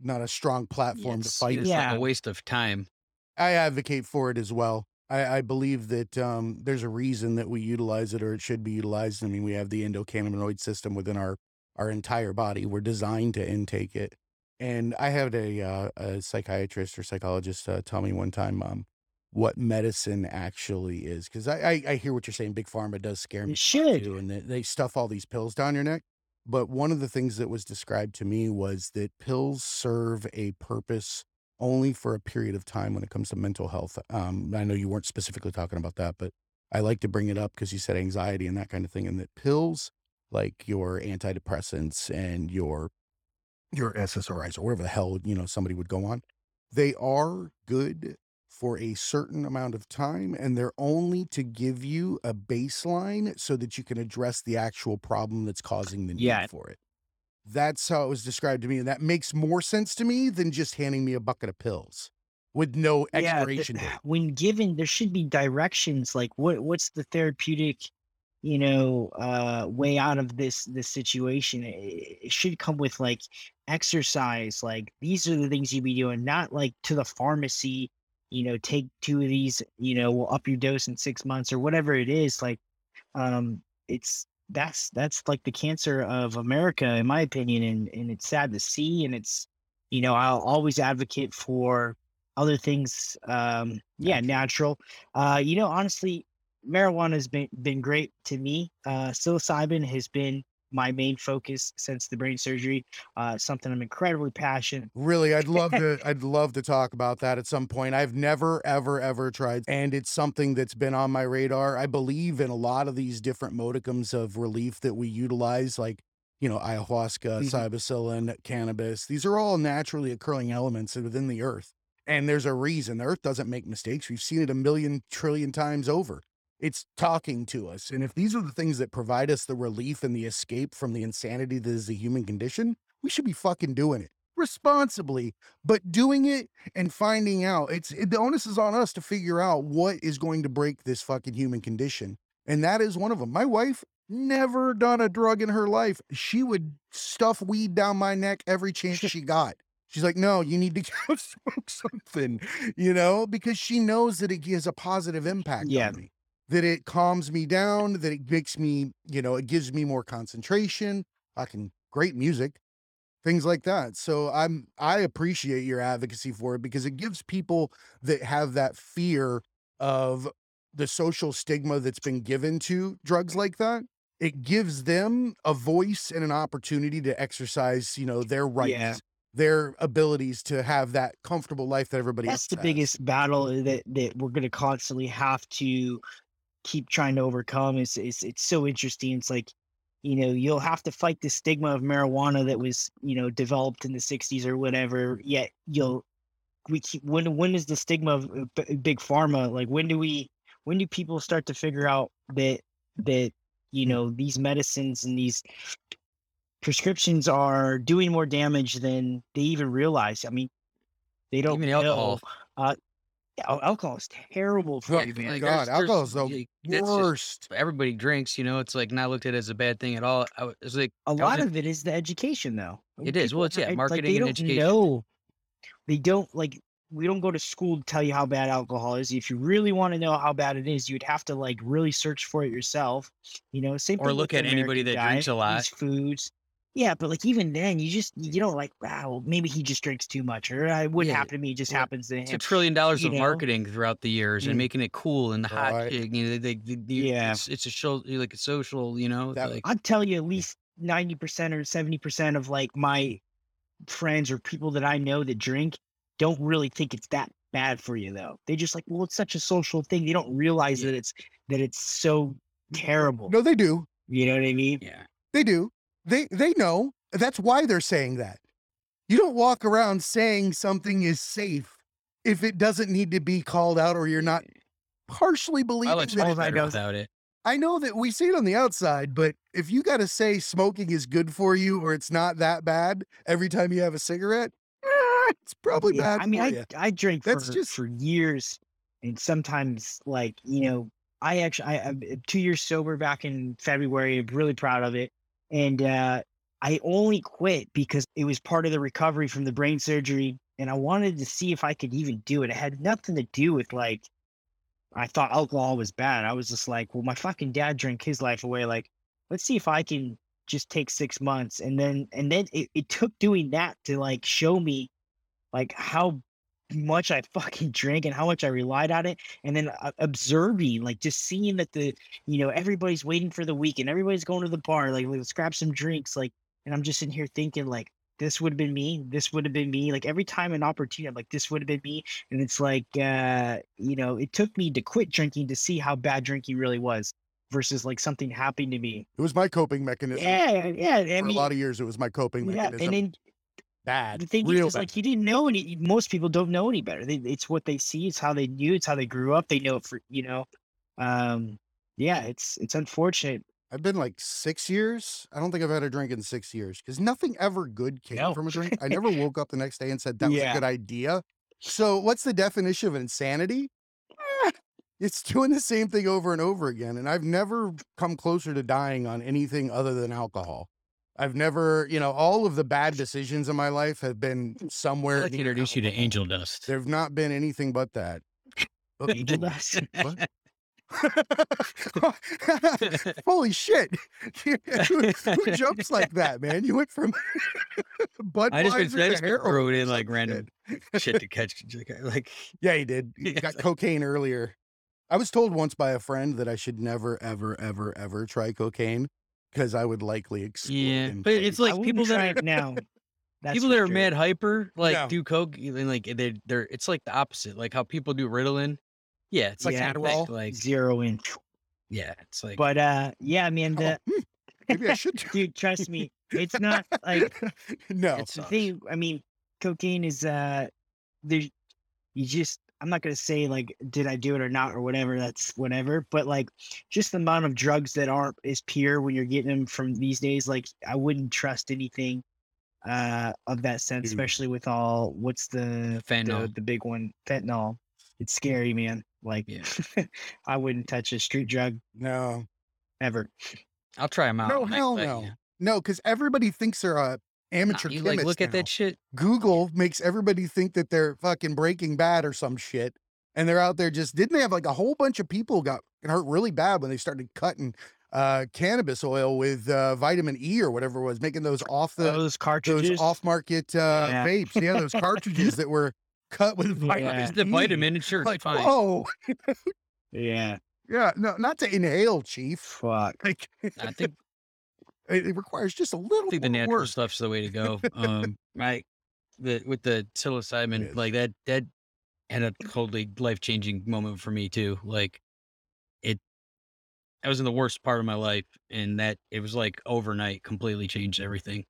not a strong platform to fight. It's like a waste of time. I advocate for it as well. I believe that there's a reason that we utilize it, or it should be utilized. I mean, we have the endocannabinoid system within our entire body. We're designed to intake it. And I had a psychiatrist or psychologist tell me one time what medicine actually is. Because I hear what you're saying. Big Pharma does scare me. It should. Too, and they stuff all these pills down your neck. But one of the things that was described to me was that pills serve a purpose only for a period of time when it comes to mental health. I know you weren't specifically talking about that, but I like to bring it up because you said anxiety and that kind of thing, and that pills like your antidepressants and your SSRIs or whatever the hell, somebody would go on, they are good for a certain amount of time, and they're only to give you a baseline so that you can address the actual problem that's causing the need for it. That's how it was described to me. And that makes more sense to me than just handing me a bucket of pills with no expiration date. When given, there should be directions like what's the therapeutic, way out of this situation. It should come with like exercise, like these are the things you'd be doing, not like to the pharmacy, take 2 of these, we'll up your dose in 6 months or whatever it is. Like, that's like the cancer of America, in my opinion, and it's sad to see. And it's, I'll always advocate for other things. Natural. Honestly, marijuana has been great to me. Psilocybin has been my main focus since the brain surgery. Something I'm incredibly passionate. Really, I'd love to talk about that at some point. I've never, ever, ever tried, and it's something that's been on my radar. I believe in a lot of these different modicums of relief that we utilize, like, ayahuasca, psilocybin, cannabis. These are all naturally occurring elements within the earth. And there's a reason. The earth doesn't make mistakes. We've seen it a million trillion times over. It's talking to us. And if these are the things that provide us the relief and the escape from the insanity that is the human condition, we should be fucking doing it responsibly, but doing it and finding out. The onus is on us to figure out what is going to break this fucking human condition. And that is one of them. My wife never done a drug in her life. She would stuff weed down my neck every chance she got. She's like, no, you need to go smoke something, because she knows that it has a positive impact on me. That it calms me down, that it makes me, it gives me more concentration, fucking great music, things like that. So I appreciate your advocacy for it, because it gives people that have that fear of the social stigma that's been given to drugs like that. It gives them a voice and an opportunity to exercise, their rights. Yeah. Their abilities to have that comfortable life that everybody else has. That's the biggest battle that we're going to constantly have to keep trying to overcome. It's so interesting. It's like, you'll have to fight the stigma of marijuana that was, developed in the 60s or whatever, yet you'll we keep when is the stigma of big pharma, like when do people start to figure out that you know these medicines and these prescriptions are doing more damage than they even realize? I mean, they don't even know. Alcohol. Alcohol is terrible for you, man. Like, God, alcohol is the worst. Just, everybody drinks, you know. It's like not looked at as a bad thing at all. It's like a lot of it is the education, though. It is. Well, it's marketing and education. We don't go to school to tell you how bad alcohol is. If you really want to know how bad it is, you'd have to really search for it yourself. You know, same thing or look at anybody that drinks a lot. These foods. Yeah, but even then, you don't wow, maybe he just drinks too much, or it wouldn't happen to me. It just happens to him. It's $1 trillion of marketing throughout the years and making it cool and the hot thing. You know, it's a show, a social. You know, I'd tell you at least 90% or 70% of my friends or people that I know that drink don't really think it's that bad for you, though. They just it's such a social thing. They don't realize that it's so terrible. No, they do. You know what I mean? Yeah, they do. They know. That's why they're saying that. You don't walk around saying something is safe if it doesn't need to be called out or you're not partially believing without it. I know that we see it on the outside, but if you got to say smoking is good for you or it's not that bad every time you have a cigarette, it's probably bad. I mean, I drank for years, and sometimes I actually I'm 2 years sober back in February. I'm really proud of it. And I only quit because it was part of the recovery from the brain surgery. And I wanted to see if I could even do it. It had nothing to do with I thought alcohol was bad. I was just well, my fucking dad drank his life away. Let's see if I can just take 6 months. And then it took doing that to show me how much I fucking drank and how much I relied on it, and then observing, just seeing that everybody's waiting for the weekend, everybody's going to the bar, let's grab some drinks, and I'm just in here thinking this would have been me, every time an opportunity, I'm this would have been me, and it's it took me to quit drinking to see how bad drinking really was versus something happening to me. It was my coping mechanism. For a lot of years, it was my coping mechanism. And then, bad. The thing is, you didn't know any. Most people don't know any better. It's what they see. It's how they knew. It's how they grew up. They know it for. It's unfortunate. I've been 6 years. I don't think I've had a drink in 6 years because nothing ever good came from a drink. I never woke up the next day and said that was a good idea. So, what's the definition of insanity? It's doing the same thing over and over again. And I've never come closer to dying on anything other than alcohol. I've never, all of the bad decisions in my life have been somewhere. I'd like to introduce you to angel dust. There've not been anything but that. Angel dust. What? Holy shit! Who jumps like that, man? You went from Budweiser to heroin in random shit to catch. Yeah, he did. He got cocaine earlier. I was told once by a friend that I should never, ever, ever, ever try cocaine, because I would likely explode. Yeah, but it's people that are now. People that are mad hyper, do coke, and they're. It's the opposite, how people do Ritalin. Yeah, it's Adderall, zero in. Yeah, it's . But yeah, I mean, maybe I should. Dude, trust me, it's not no. It's the thing. I mean, cocaine is there. You just. I'm not going to say did I do it or not or whatever, that's whatever. But just the amount of drugs that aren't as pure when you're getting them from these days, I wouldn't trust anything of that sense, especially with all, what's the fentanyl, the big one, fentanyl. It's scary, man. I wouldn't touch a street drug. No. Ever. I'll try them out. No, hell no. Yeah. No, because everybody thinks they're a amateur chemist look at that shit. Google makes everybody think that they're fucking Breaking Bad or some shit, and they're out there just. Didn't they have a whole bunch of people got hurt really bad when they started cutting cannabis oil with vitamin E or whatever it was, making those those cartridges, those off-market vapes. Yeah, those cartridges that were cut with vitamin E. The vitamin insurance. Fine. Oh, yeah, yeah. No, not to inhale, chief. Fuck. I think. It requires just a little. I think the natural stuff's the way to go. With the psilocybin, that had a totally life-changing moment for me too. I was in the worst part of my life, and that it was overnight completely changed everything.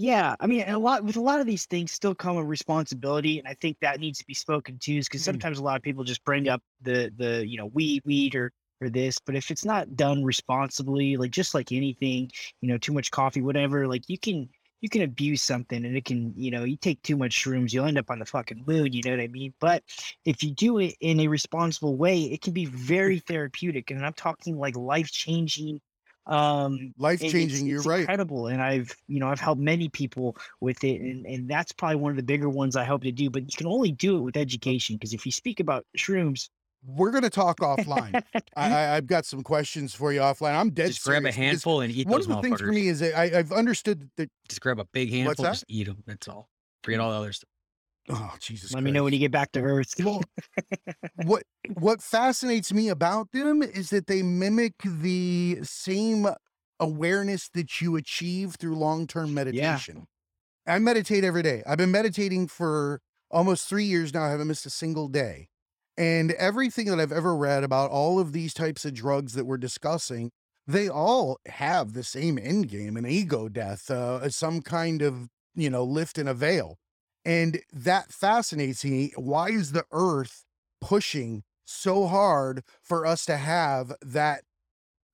Yeah, I mean, a lot of these things still come with responsibility, and I think that needs to be spoken to, because sometimes a lot of people just bring up the weed or this, but if it's not done responsibly, like just like anything, too much coffee, whatever, like you can abuse something, and it can, you take too much shrooms, you'll end up on the fucking moon, you know what I mean? But if you do it in a responsible way, it can be very therapeutic, and I'm talking like life-changing. You're right. Incredible. And I've helped many people with it, and that's probably one of the bigger ones I hope to do, but you can only do it with education, because if you speak about shrooms, we're going to talk offline. I've got some questions for you offline. I'm dead just serious. Grab a handful and eat those motherfuckers. One of the things for me is that I've understood that just grab a big handful, just eat them, that's all. Forget all the other stuff. Oh, Jesus. Let me know when you get back to Earth. Well, what fascinates me about them is that they mimic the same awareness that you achieve through long-term meditation. Yeah. I meditate every day. I've been meditating for almost 3 years now. I haven't missed a single day. And everything that I've ever read about all of these types of drugs that we're discussing, they all have the same end game, an ego death, some kind of, lift in a veil. And that fascinates me. Why is the earth pushing so hard for us to have that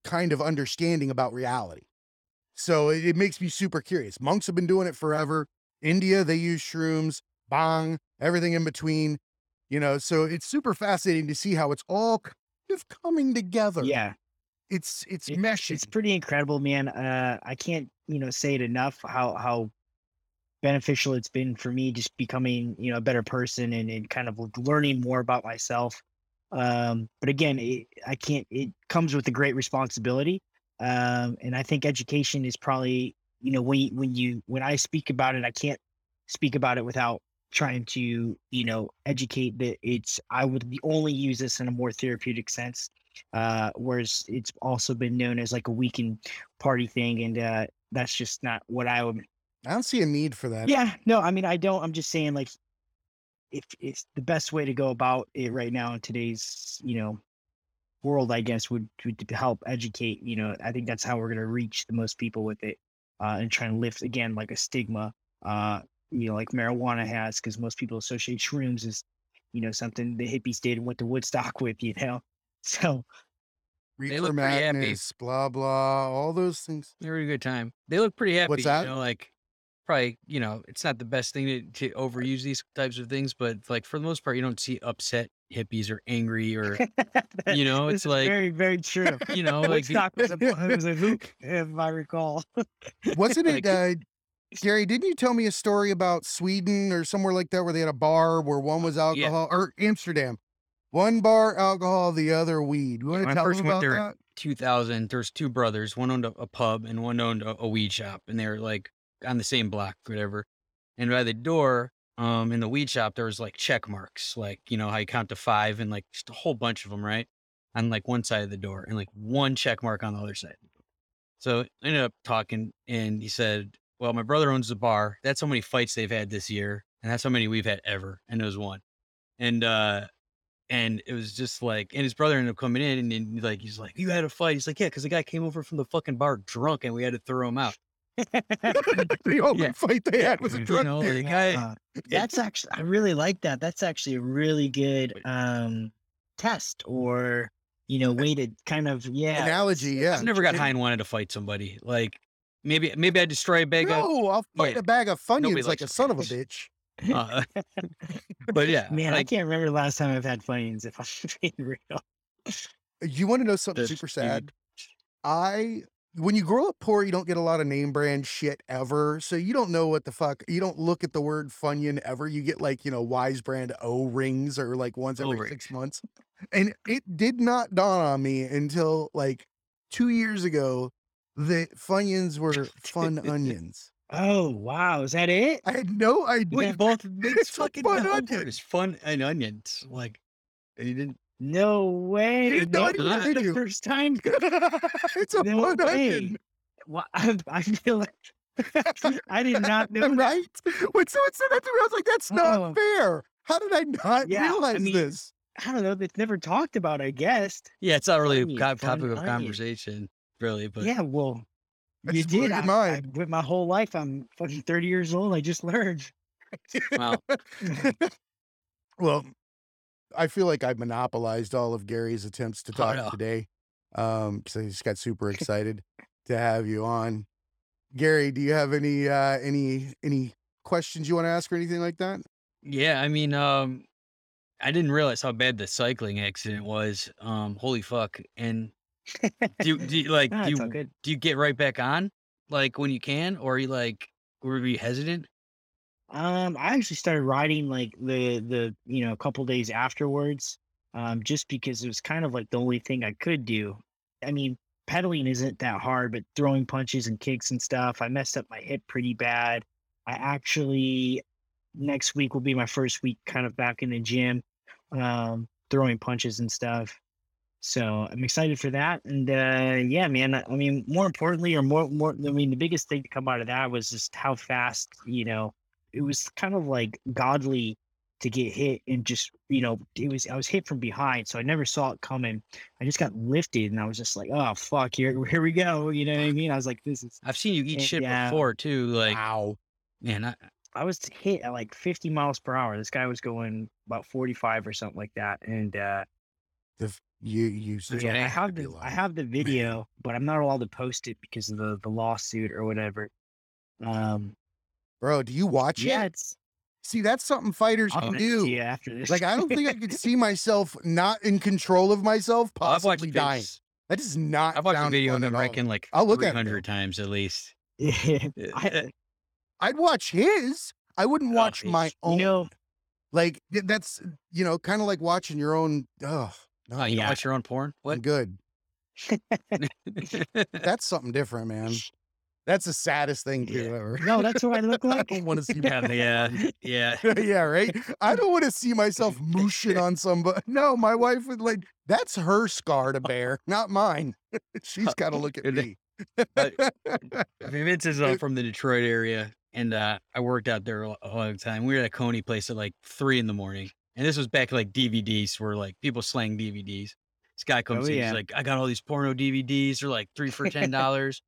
kind of understanding about reality? So it makes me super curious. Monks have been doing it forever. India, they use shrooms, bang, everything in between, so it's super fascinating to see how it's all kind of coming together. Yeah. It's meshing. It's pretty incredible, man. I can't, say it enough how beneficial it's been for me, just becoming a better person and kind of learning more about myself, but again, it comes with a great responsibility, and I think education is probably, when I speak about it, I can't speak about it without trying to educate that I would only use this in a more therapeutic sense, whereas it's also been known as like a weekend party thing, and that's just not what I don't see a need for that. Yeah, no, I mean, I don't. I'm just saying, like, if it's the best way to go about it right now in today's, world, I guess, would help educate, I think that's how we're going to reach the most people with it, and try and lift, again, like a stigma, like marijuana has, because most people associate shrooms as, something the hippies did and went to Woodstock with, so... They look pretty happy. Blah, blah, all those things. They were a good time. They look pretty happy. What's that? Probably, it's not the best thing to overuse these types of things, but like for the most part, you don't see upset hippies or angry or, it's like very, very true. Woodstock was a hoop, if I recall. Wasn't it, Gary, didn't you tell me a story about Sweden or somewhere like that where they had a bar where one was alcohol or Amsterdam? One bar alcohol, the other weed. You want to tell them about that? When I first went there in 2000, there's two brothers. One owned a pub and one owned a weed shop, and they were like, on the same block, whatever. And by the door, in the weed shop, there was like check marks, like, how you count to five and like just a whole bunch of them, right? On like one side of the door and like one check mark on the other side. So I ended up talking and he said, well, my brother owns the bar. That's how many fights they've had this year. And that's how many we've had ever. And it was one. And it was just like, and his brother ended up coming in and then he's like, you had a fight. He's like, yeah, because the guy came over from the fucking bar drunk and we had to throw him out. The only fight they had was a drug thing. That's actually, I really like that. That's actually a really good test or, way to kind of, analogy, yeah. I never got high and wanted to fight somebody. Like, maybe I destroy a bag of... No, I'll fight a bag of Funyuns like a son of a bitch. But yeah. Man, I can't remember the last time I've had Funyuns, if I'm being real. You want to know something super sad? When you grow up poor, you don't get a lot of name brand shit ever. So you don't know what the fuck. You don't look at the word Funyun ever. You get like, Wise brand O-rings or like once every 6 months. And it did not dawn on me until like 2 years ago that Funyuns were fun onions. Oh, wow. Is that it? I had no idea. Wait, both it's fucking fun onions. Fun and onions. Like, and you didn't. No way! Not the first time. It's a fun onion. Well, I feel like I did not know. Right? When someone said that to me, I was like, "That's not fair. How did I not realize this?" I don't know. It's never talked about. I guess. Yeah, it's not really a topic of conversation, really. But yeah, well, You did. I went my whole life. I'm fucking 30 years old. I just learned. Wow. Well, I feel like I monopolized all of Gary's attempts to talk today. Because I just got super excited to have you on. Gary, do you have any questions you want to ask or anything like that? Yeah, I mean, I didn't realize how bad the cycling accident was. Holy fuck. And do you get right back on, like, when you can, or are you like, were you hesitant? I actually started riding like the a couple days afterwards, just because it was kind of like the only thing I could do. I mean, pedaling isn't that hard, but throwing punches and kicks and stuff, I messed up my hip pretty bad. I actually, next week will be my first week kind of back in the gym, throwing punches and stuff. So I'm excited for that. And yeah, man, I mean, more importantly, or the biggest thing to come out of that was just how fast, it was kind of like godly to get hit, and just, I was hit from behind, so I never saw it coming. I just got lifted, and I was just like, oh, fuck, here we go. You know what I mean? I was like, this is... I've seen you eat shit before, too. Like, wow. Man, I was hit at like 50 miles per hour. This guy was going about 45 or something like that. And I have the video, man, but I'm not allowed to post it because of the lawsuit or whatever. Bro, do you watch it? See, that's something fighters can do. Yeah, after this. Like, I don't think I could see myself not in control of myself, possibly dying. That is not. I've watched the video and I reckon like 300 times at least. I'd watch his. I wouldn't watch my own. Like, that's, kind of like watching your own. You watch your own porn? What? I'm good. That's something different, man. That's the saddest thing to ever. No, that's what I look like. I don't want to see myself. Yeah. Yeah, right? I don't want to see myself mooshing on somebody. No, my wife would like, that's her scar to bear, not mine. She's got to look at me. Vince is from the Detroit area, and I worked out there a long time. We were at a Coney place at like 3 a.m. And this was back like DVDs were like people slang DVDs. This guy comes in, he's like, I got all these porno DVDs. They're like 3 for $10.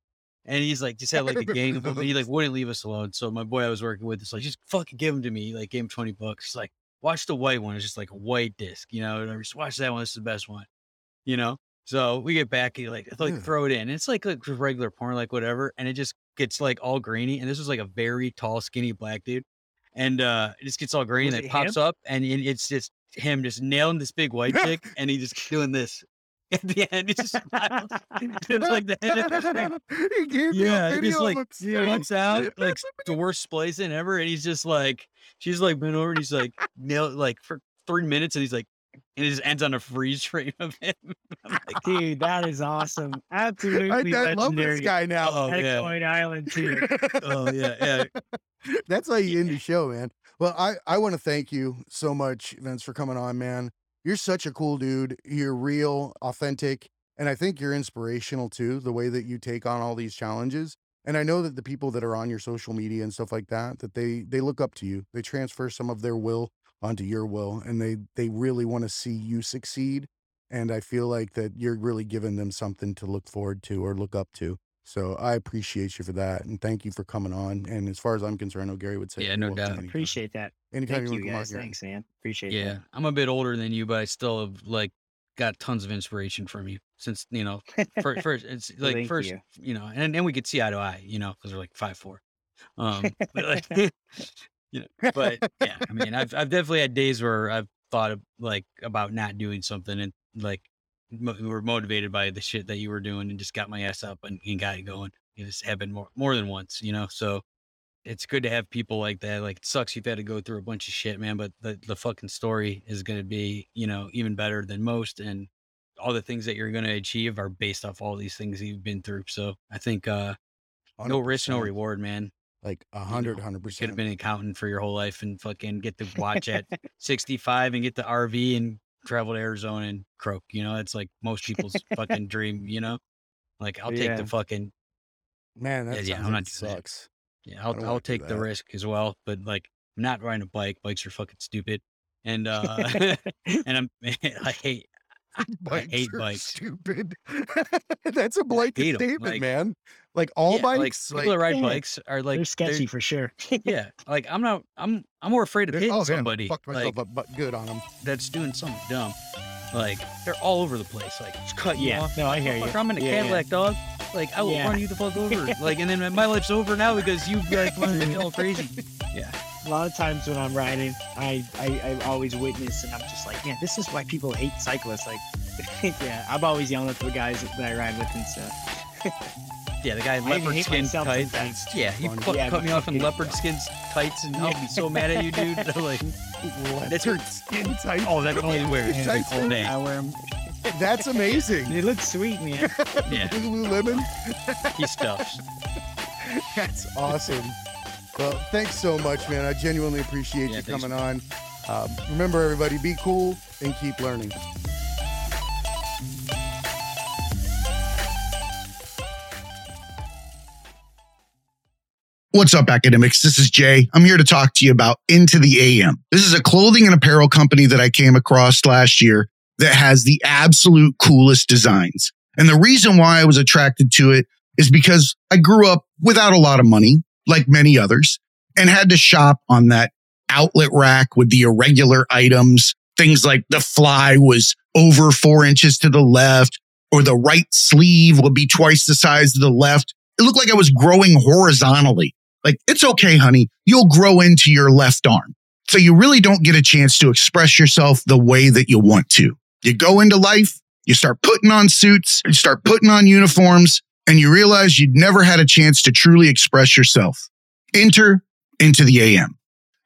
And he's like, just had like a gang of them, but he like wouldn't leave us alone. So my boy I was working with is like, just fucking give them to me. He like gave him $20. He's like, watch the white one. It's just like a white disc, and I just watch that one. This is the best one, So we get back, he like, throw it in. And it's like regular porn, like whatever. And it just gets like all grainy. And this was like a very tall, skinny black dude. And it just gets all grainy and it pops up. And it's just him just nailing this big white chick. And he just doing this. At the end, it's just smiles. It's like the end of the thing. He gave me a video of him. Cuts out, like, the worst splicing ever. And he's just like, she's like, bent over and he's like, nailed like for 3 minutes. And he's like, and it just ends on a freeze frame of him. I'm like, dude, that is awesome. Absolutely. I love this guy now. Coin Island, too. That's how you end the show, man. Well, I want to thank you so much, Vince, for coming on, man. You're such a cool dude. You're real, authentic, and I think you're inspirational too, the way that you take on all these challenges. And I know that the people that are on your social media and stuff like that, that they look up to you. They transfer some of their will onto your will, and they really want to see you succeed. And I feel like that you're really giving them something to look forward to or look up to. So I appreciate you for that, and thank you for coming on. And as far as I'm concerned, I know Gary would say, no doubt. Appreciate that. Anytime thank you guys. Thanks, man. Appreciate it. Yeah, I'm a bit older than you, but I still have like got tons of inspiration from you since first it's like and we could see eye to eye, because we're like 5'4". I mean, I've definitely had days where I've thought of like about not doing something, and like, we were motivated by the shit that you were doing and just got my ass up and got it going. It's happened more than once, so it's good to have people like that. Like, it sucks you've had to go through a bunch of shit, man, but the fucking story is going to be, even better than most. And all the things that you're going to achieve are based off all these things you've been through. So I think, no risk, no reward, man. Like 100%. You could have been an accountant for your whole life and fucking get to watch at 65 and get the RV and travel to Arizona and croak, it's like most people's fucking dream, like I'll take the fucking man. That I'm not sucks. That. Yeah. I'll take the risk as well, but like I'm not riding a bike. Bikes are fucking stupid. And, and I hate, Bikes I hate bikes. Stupid. That's a blanket statement, like, man. Like all bikes, like, people that ride bikes are like they're sketchy for sure. Yeah, like I'm more afraid of hitting somebody. Fucked myself up, but good on them. That's doing something dumb. Like they're all over the place. Like just cut you off. No, I hear you. I'm in a Cadillac, dog. Like I will run you the fuck over. Like and then my life's over now because you like went all crazy. Yeah. A lot of times when I'm riding, I always witness, and I'm just like, yeah, this is why people hate cyclists. Like, yeah, I'm always yelling at the guys that I ride with and stuff. Yeah, the guy in leopard skin tights. Yeah, you cut me off in leopard skin tights, and I'll be so mad at you, dude. Like, that's your skin tights. Oh, that's all you wear. All day. I wear them. That's amazing. They look sweet, man. Yeah. Lululemon. He stuffs. That's awesome. Well, thanks so much, man. I genuinely appreciate you coming on. Remember, everybody, be cool and keep learning. What's up, academics? This is Jay. I'm here to talk to you about Into the AM. This is a clothing and apparel company that I came across last year that has the absolute coolest designs. And the reason why I was attracted to it is because I grew up without a lot of money, like many others, and had to shop on that outlet rack with the irregular items. Things like the fly was over 4 inches to the left, or the right sleeve would be twice the size of the left. It looked like I was growing horizontally. Like, it's okay, honey, you'll grow into your left arm. So you really don't get a chance to express yourself the way that you want to. You go into life, you start putting on suits, you start putting on uniforms, and you realize you'd never had a chance to truly express yourself. Enter Into the AM,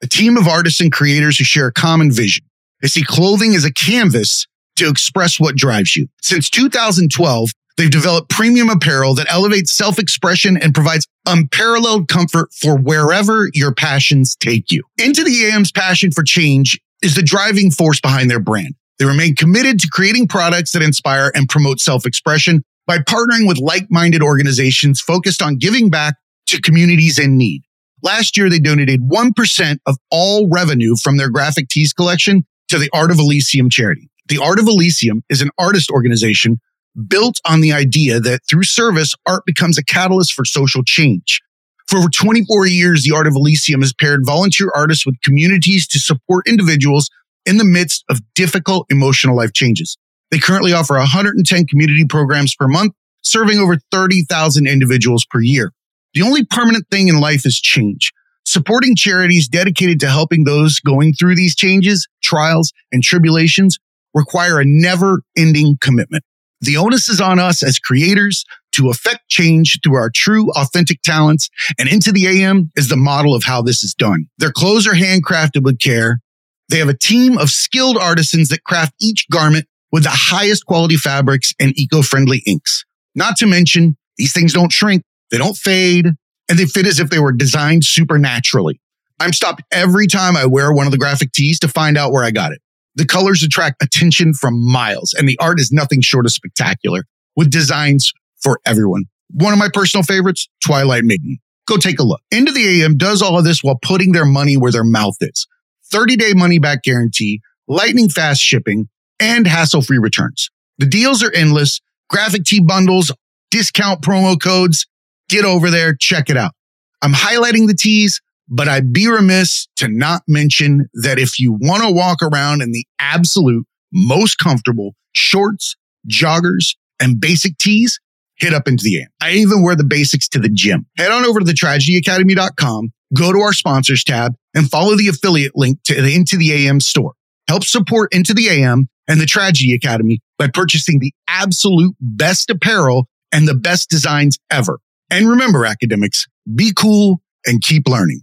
a team of artists and creators who share a common vision. They see clothing as a canvas to express what drives you. Since 2012, they've developed premium apparel that elevates self-expression and provides unparalleled comfort for wherever your passions take you. Into the AM's passion for change is the driving force behind their brand. They remain committed to creating products that inspire and promote self-expression by partnering with like-minded organizations focused on giving back to communities in need. Last year, they donated 1% of all revenue from their graphic tees collection to the Art of Elysium charity. The Art of Elysium is an artist organization built on the idea that through service, art becomes a catalyst for social change. For over 24 years, the Art of Elysium has paired volunteer artists with communities to support individuals in the midst of difficult emotional life changes. They currently offer 110 community programs per month, serving over 30,000 individuals per year. The only permanent thing in life is change. Supporting charities dedicated to helping those going through these changes, trials, and tribulations require a never-ending commitment. The onus is on us as creators to affect change through our true, authentic talents, and Into the AM is the model of how this is done. Their clothes are handcrafted with care. They have a team of skilled artisans that craft each garment with the highest quality fabrics and eco-friendly inks. Not to mention, these things don't shrink, they don't fade, and they fit as if they were designed supernaturally. I'm stopped every time I wear one of the graphic tees to find out where I got it. The colors attract attention from miles, and the art is nothing short of spectacular, with designs for everyone. One of my personal favorites, Twilight Maiden. Go take a look. Into the AM does all of this while putting their money where their mouth is. 30-day money-back guarantee, lightning-fast shipping, and hassle-free returns. The deals are endless. Graphic tee bundles, discount promo codes. Get over there, check it out. I'm highlighting the tees, but I'd be remiss to not mention that if you want to walk around in the absolute most comfortable shorts, joggers, and basic tees, hit up Into the AM. I even wear the basics to the gym. Head on over to thetragedyacademy.com, go to our sponsors tab, and follow the affiliate link to the Into the AM store. Help support Into the AM and the Tragedy Academy by purchasing the absolute best apparel and the best designs ever. And remember, academics, be cool and keep learning.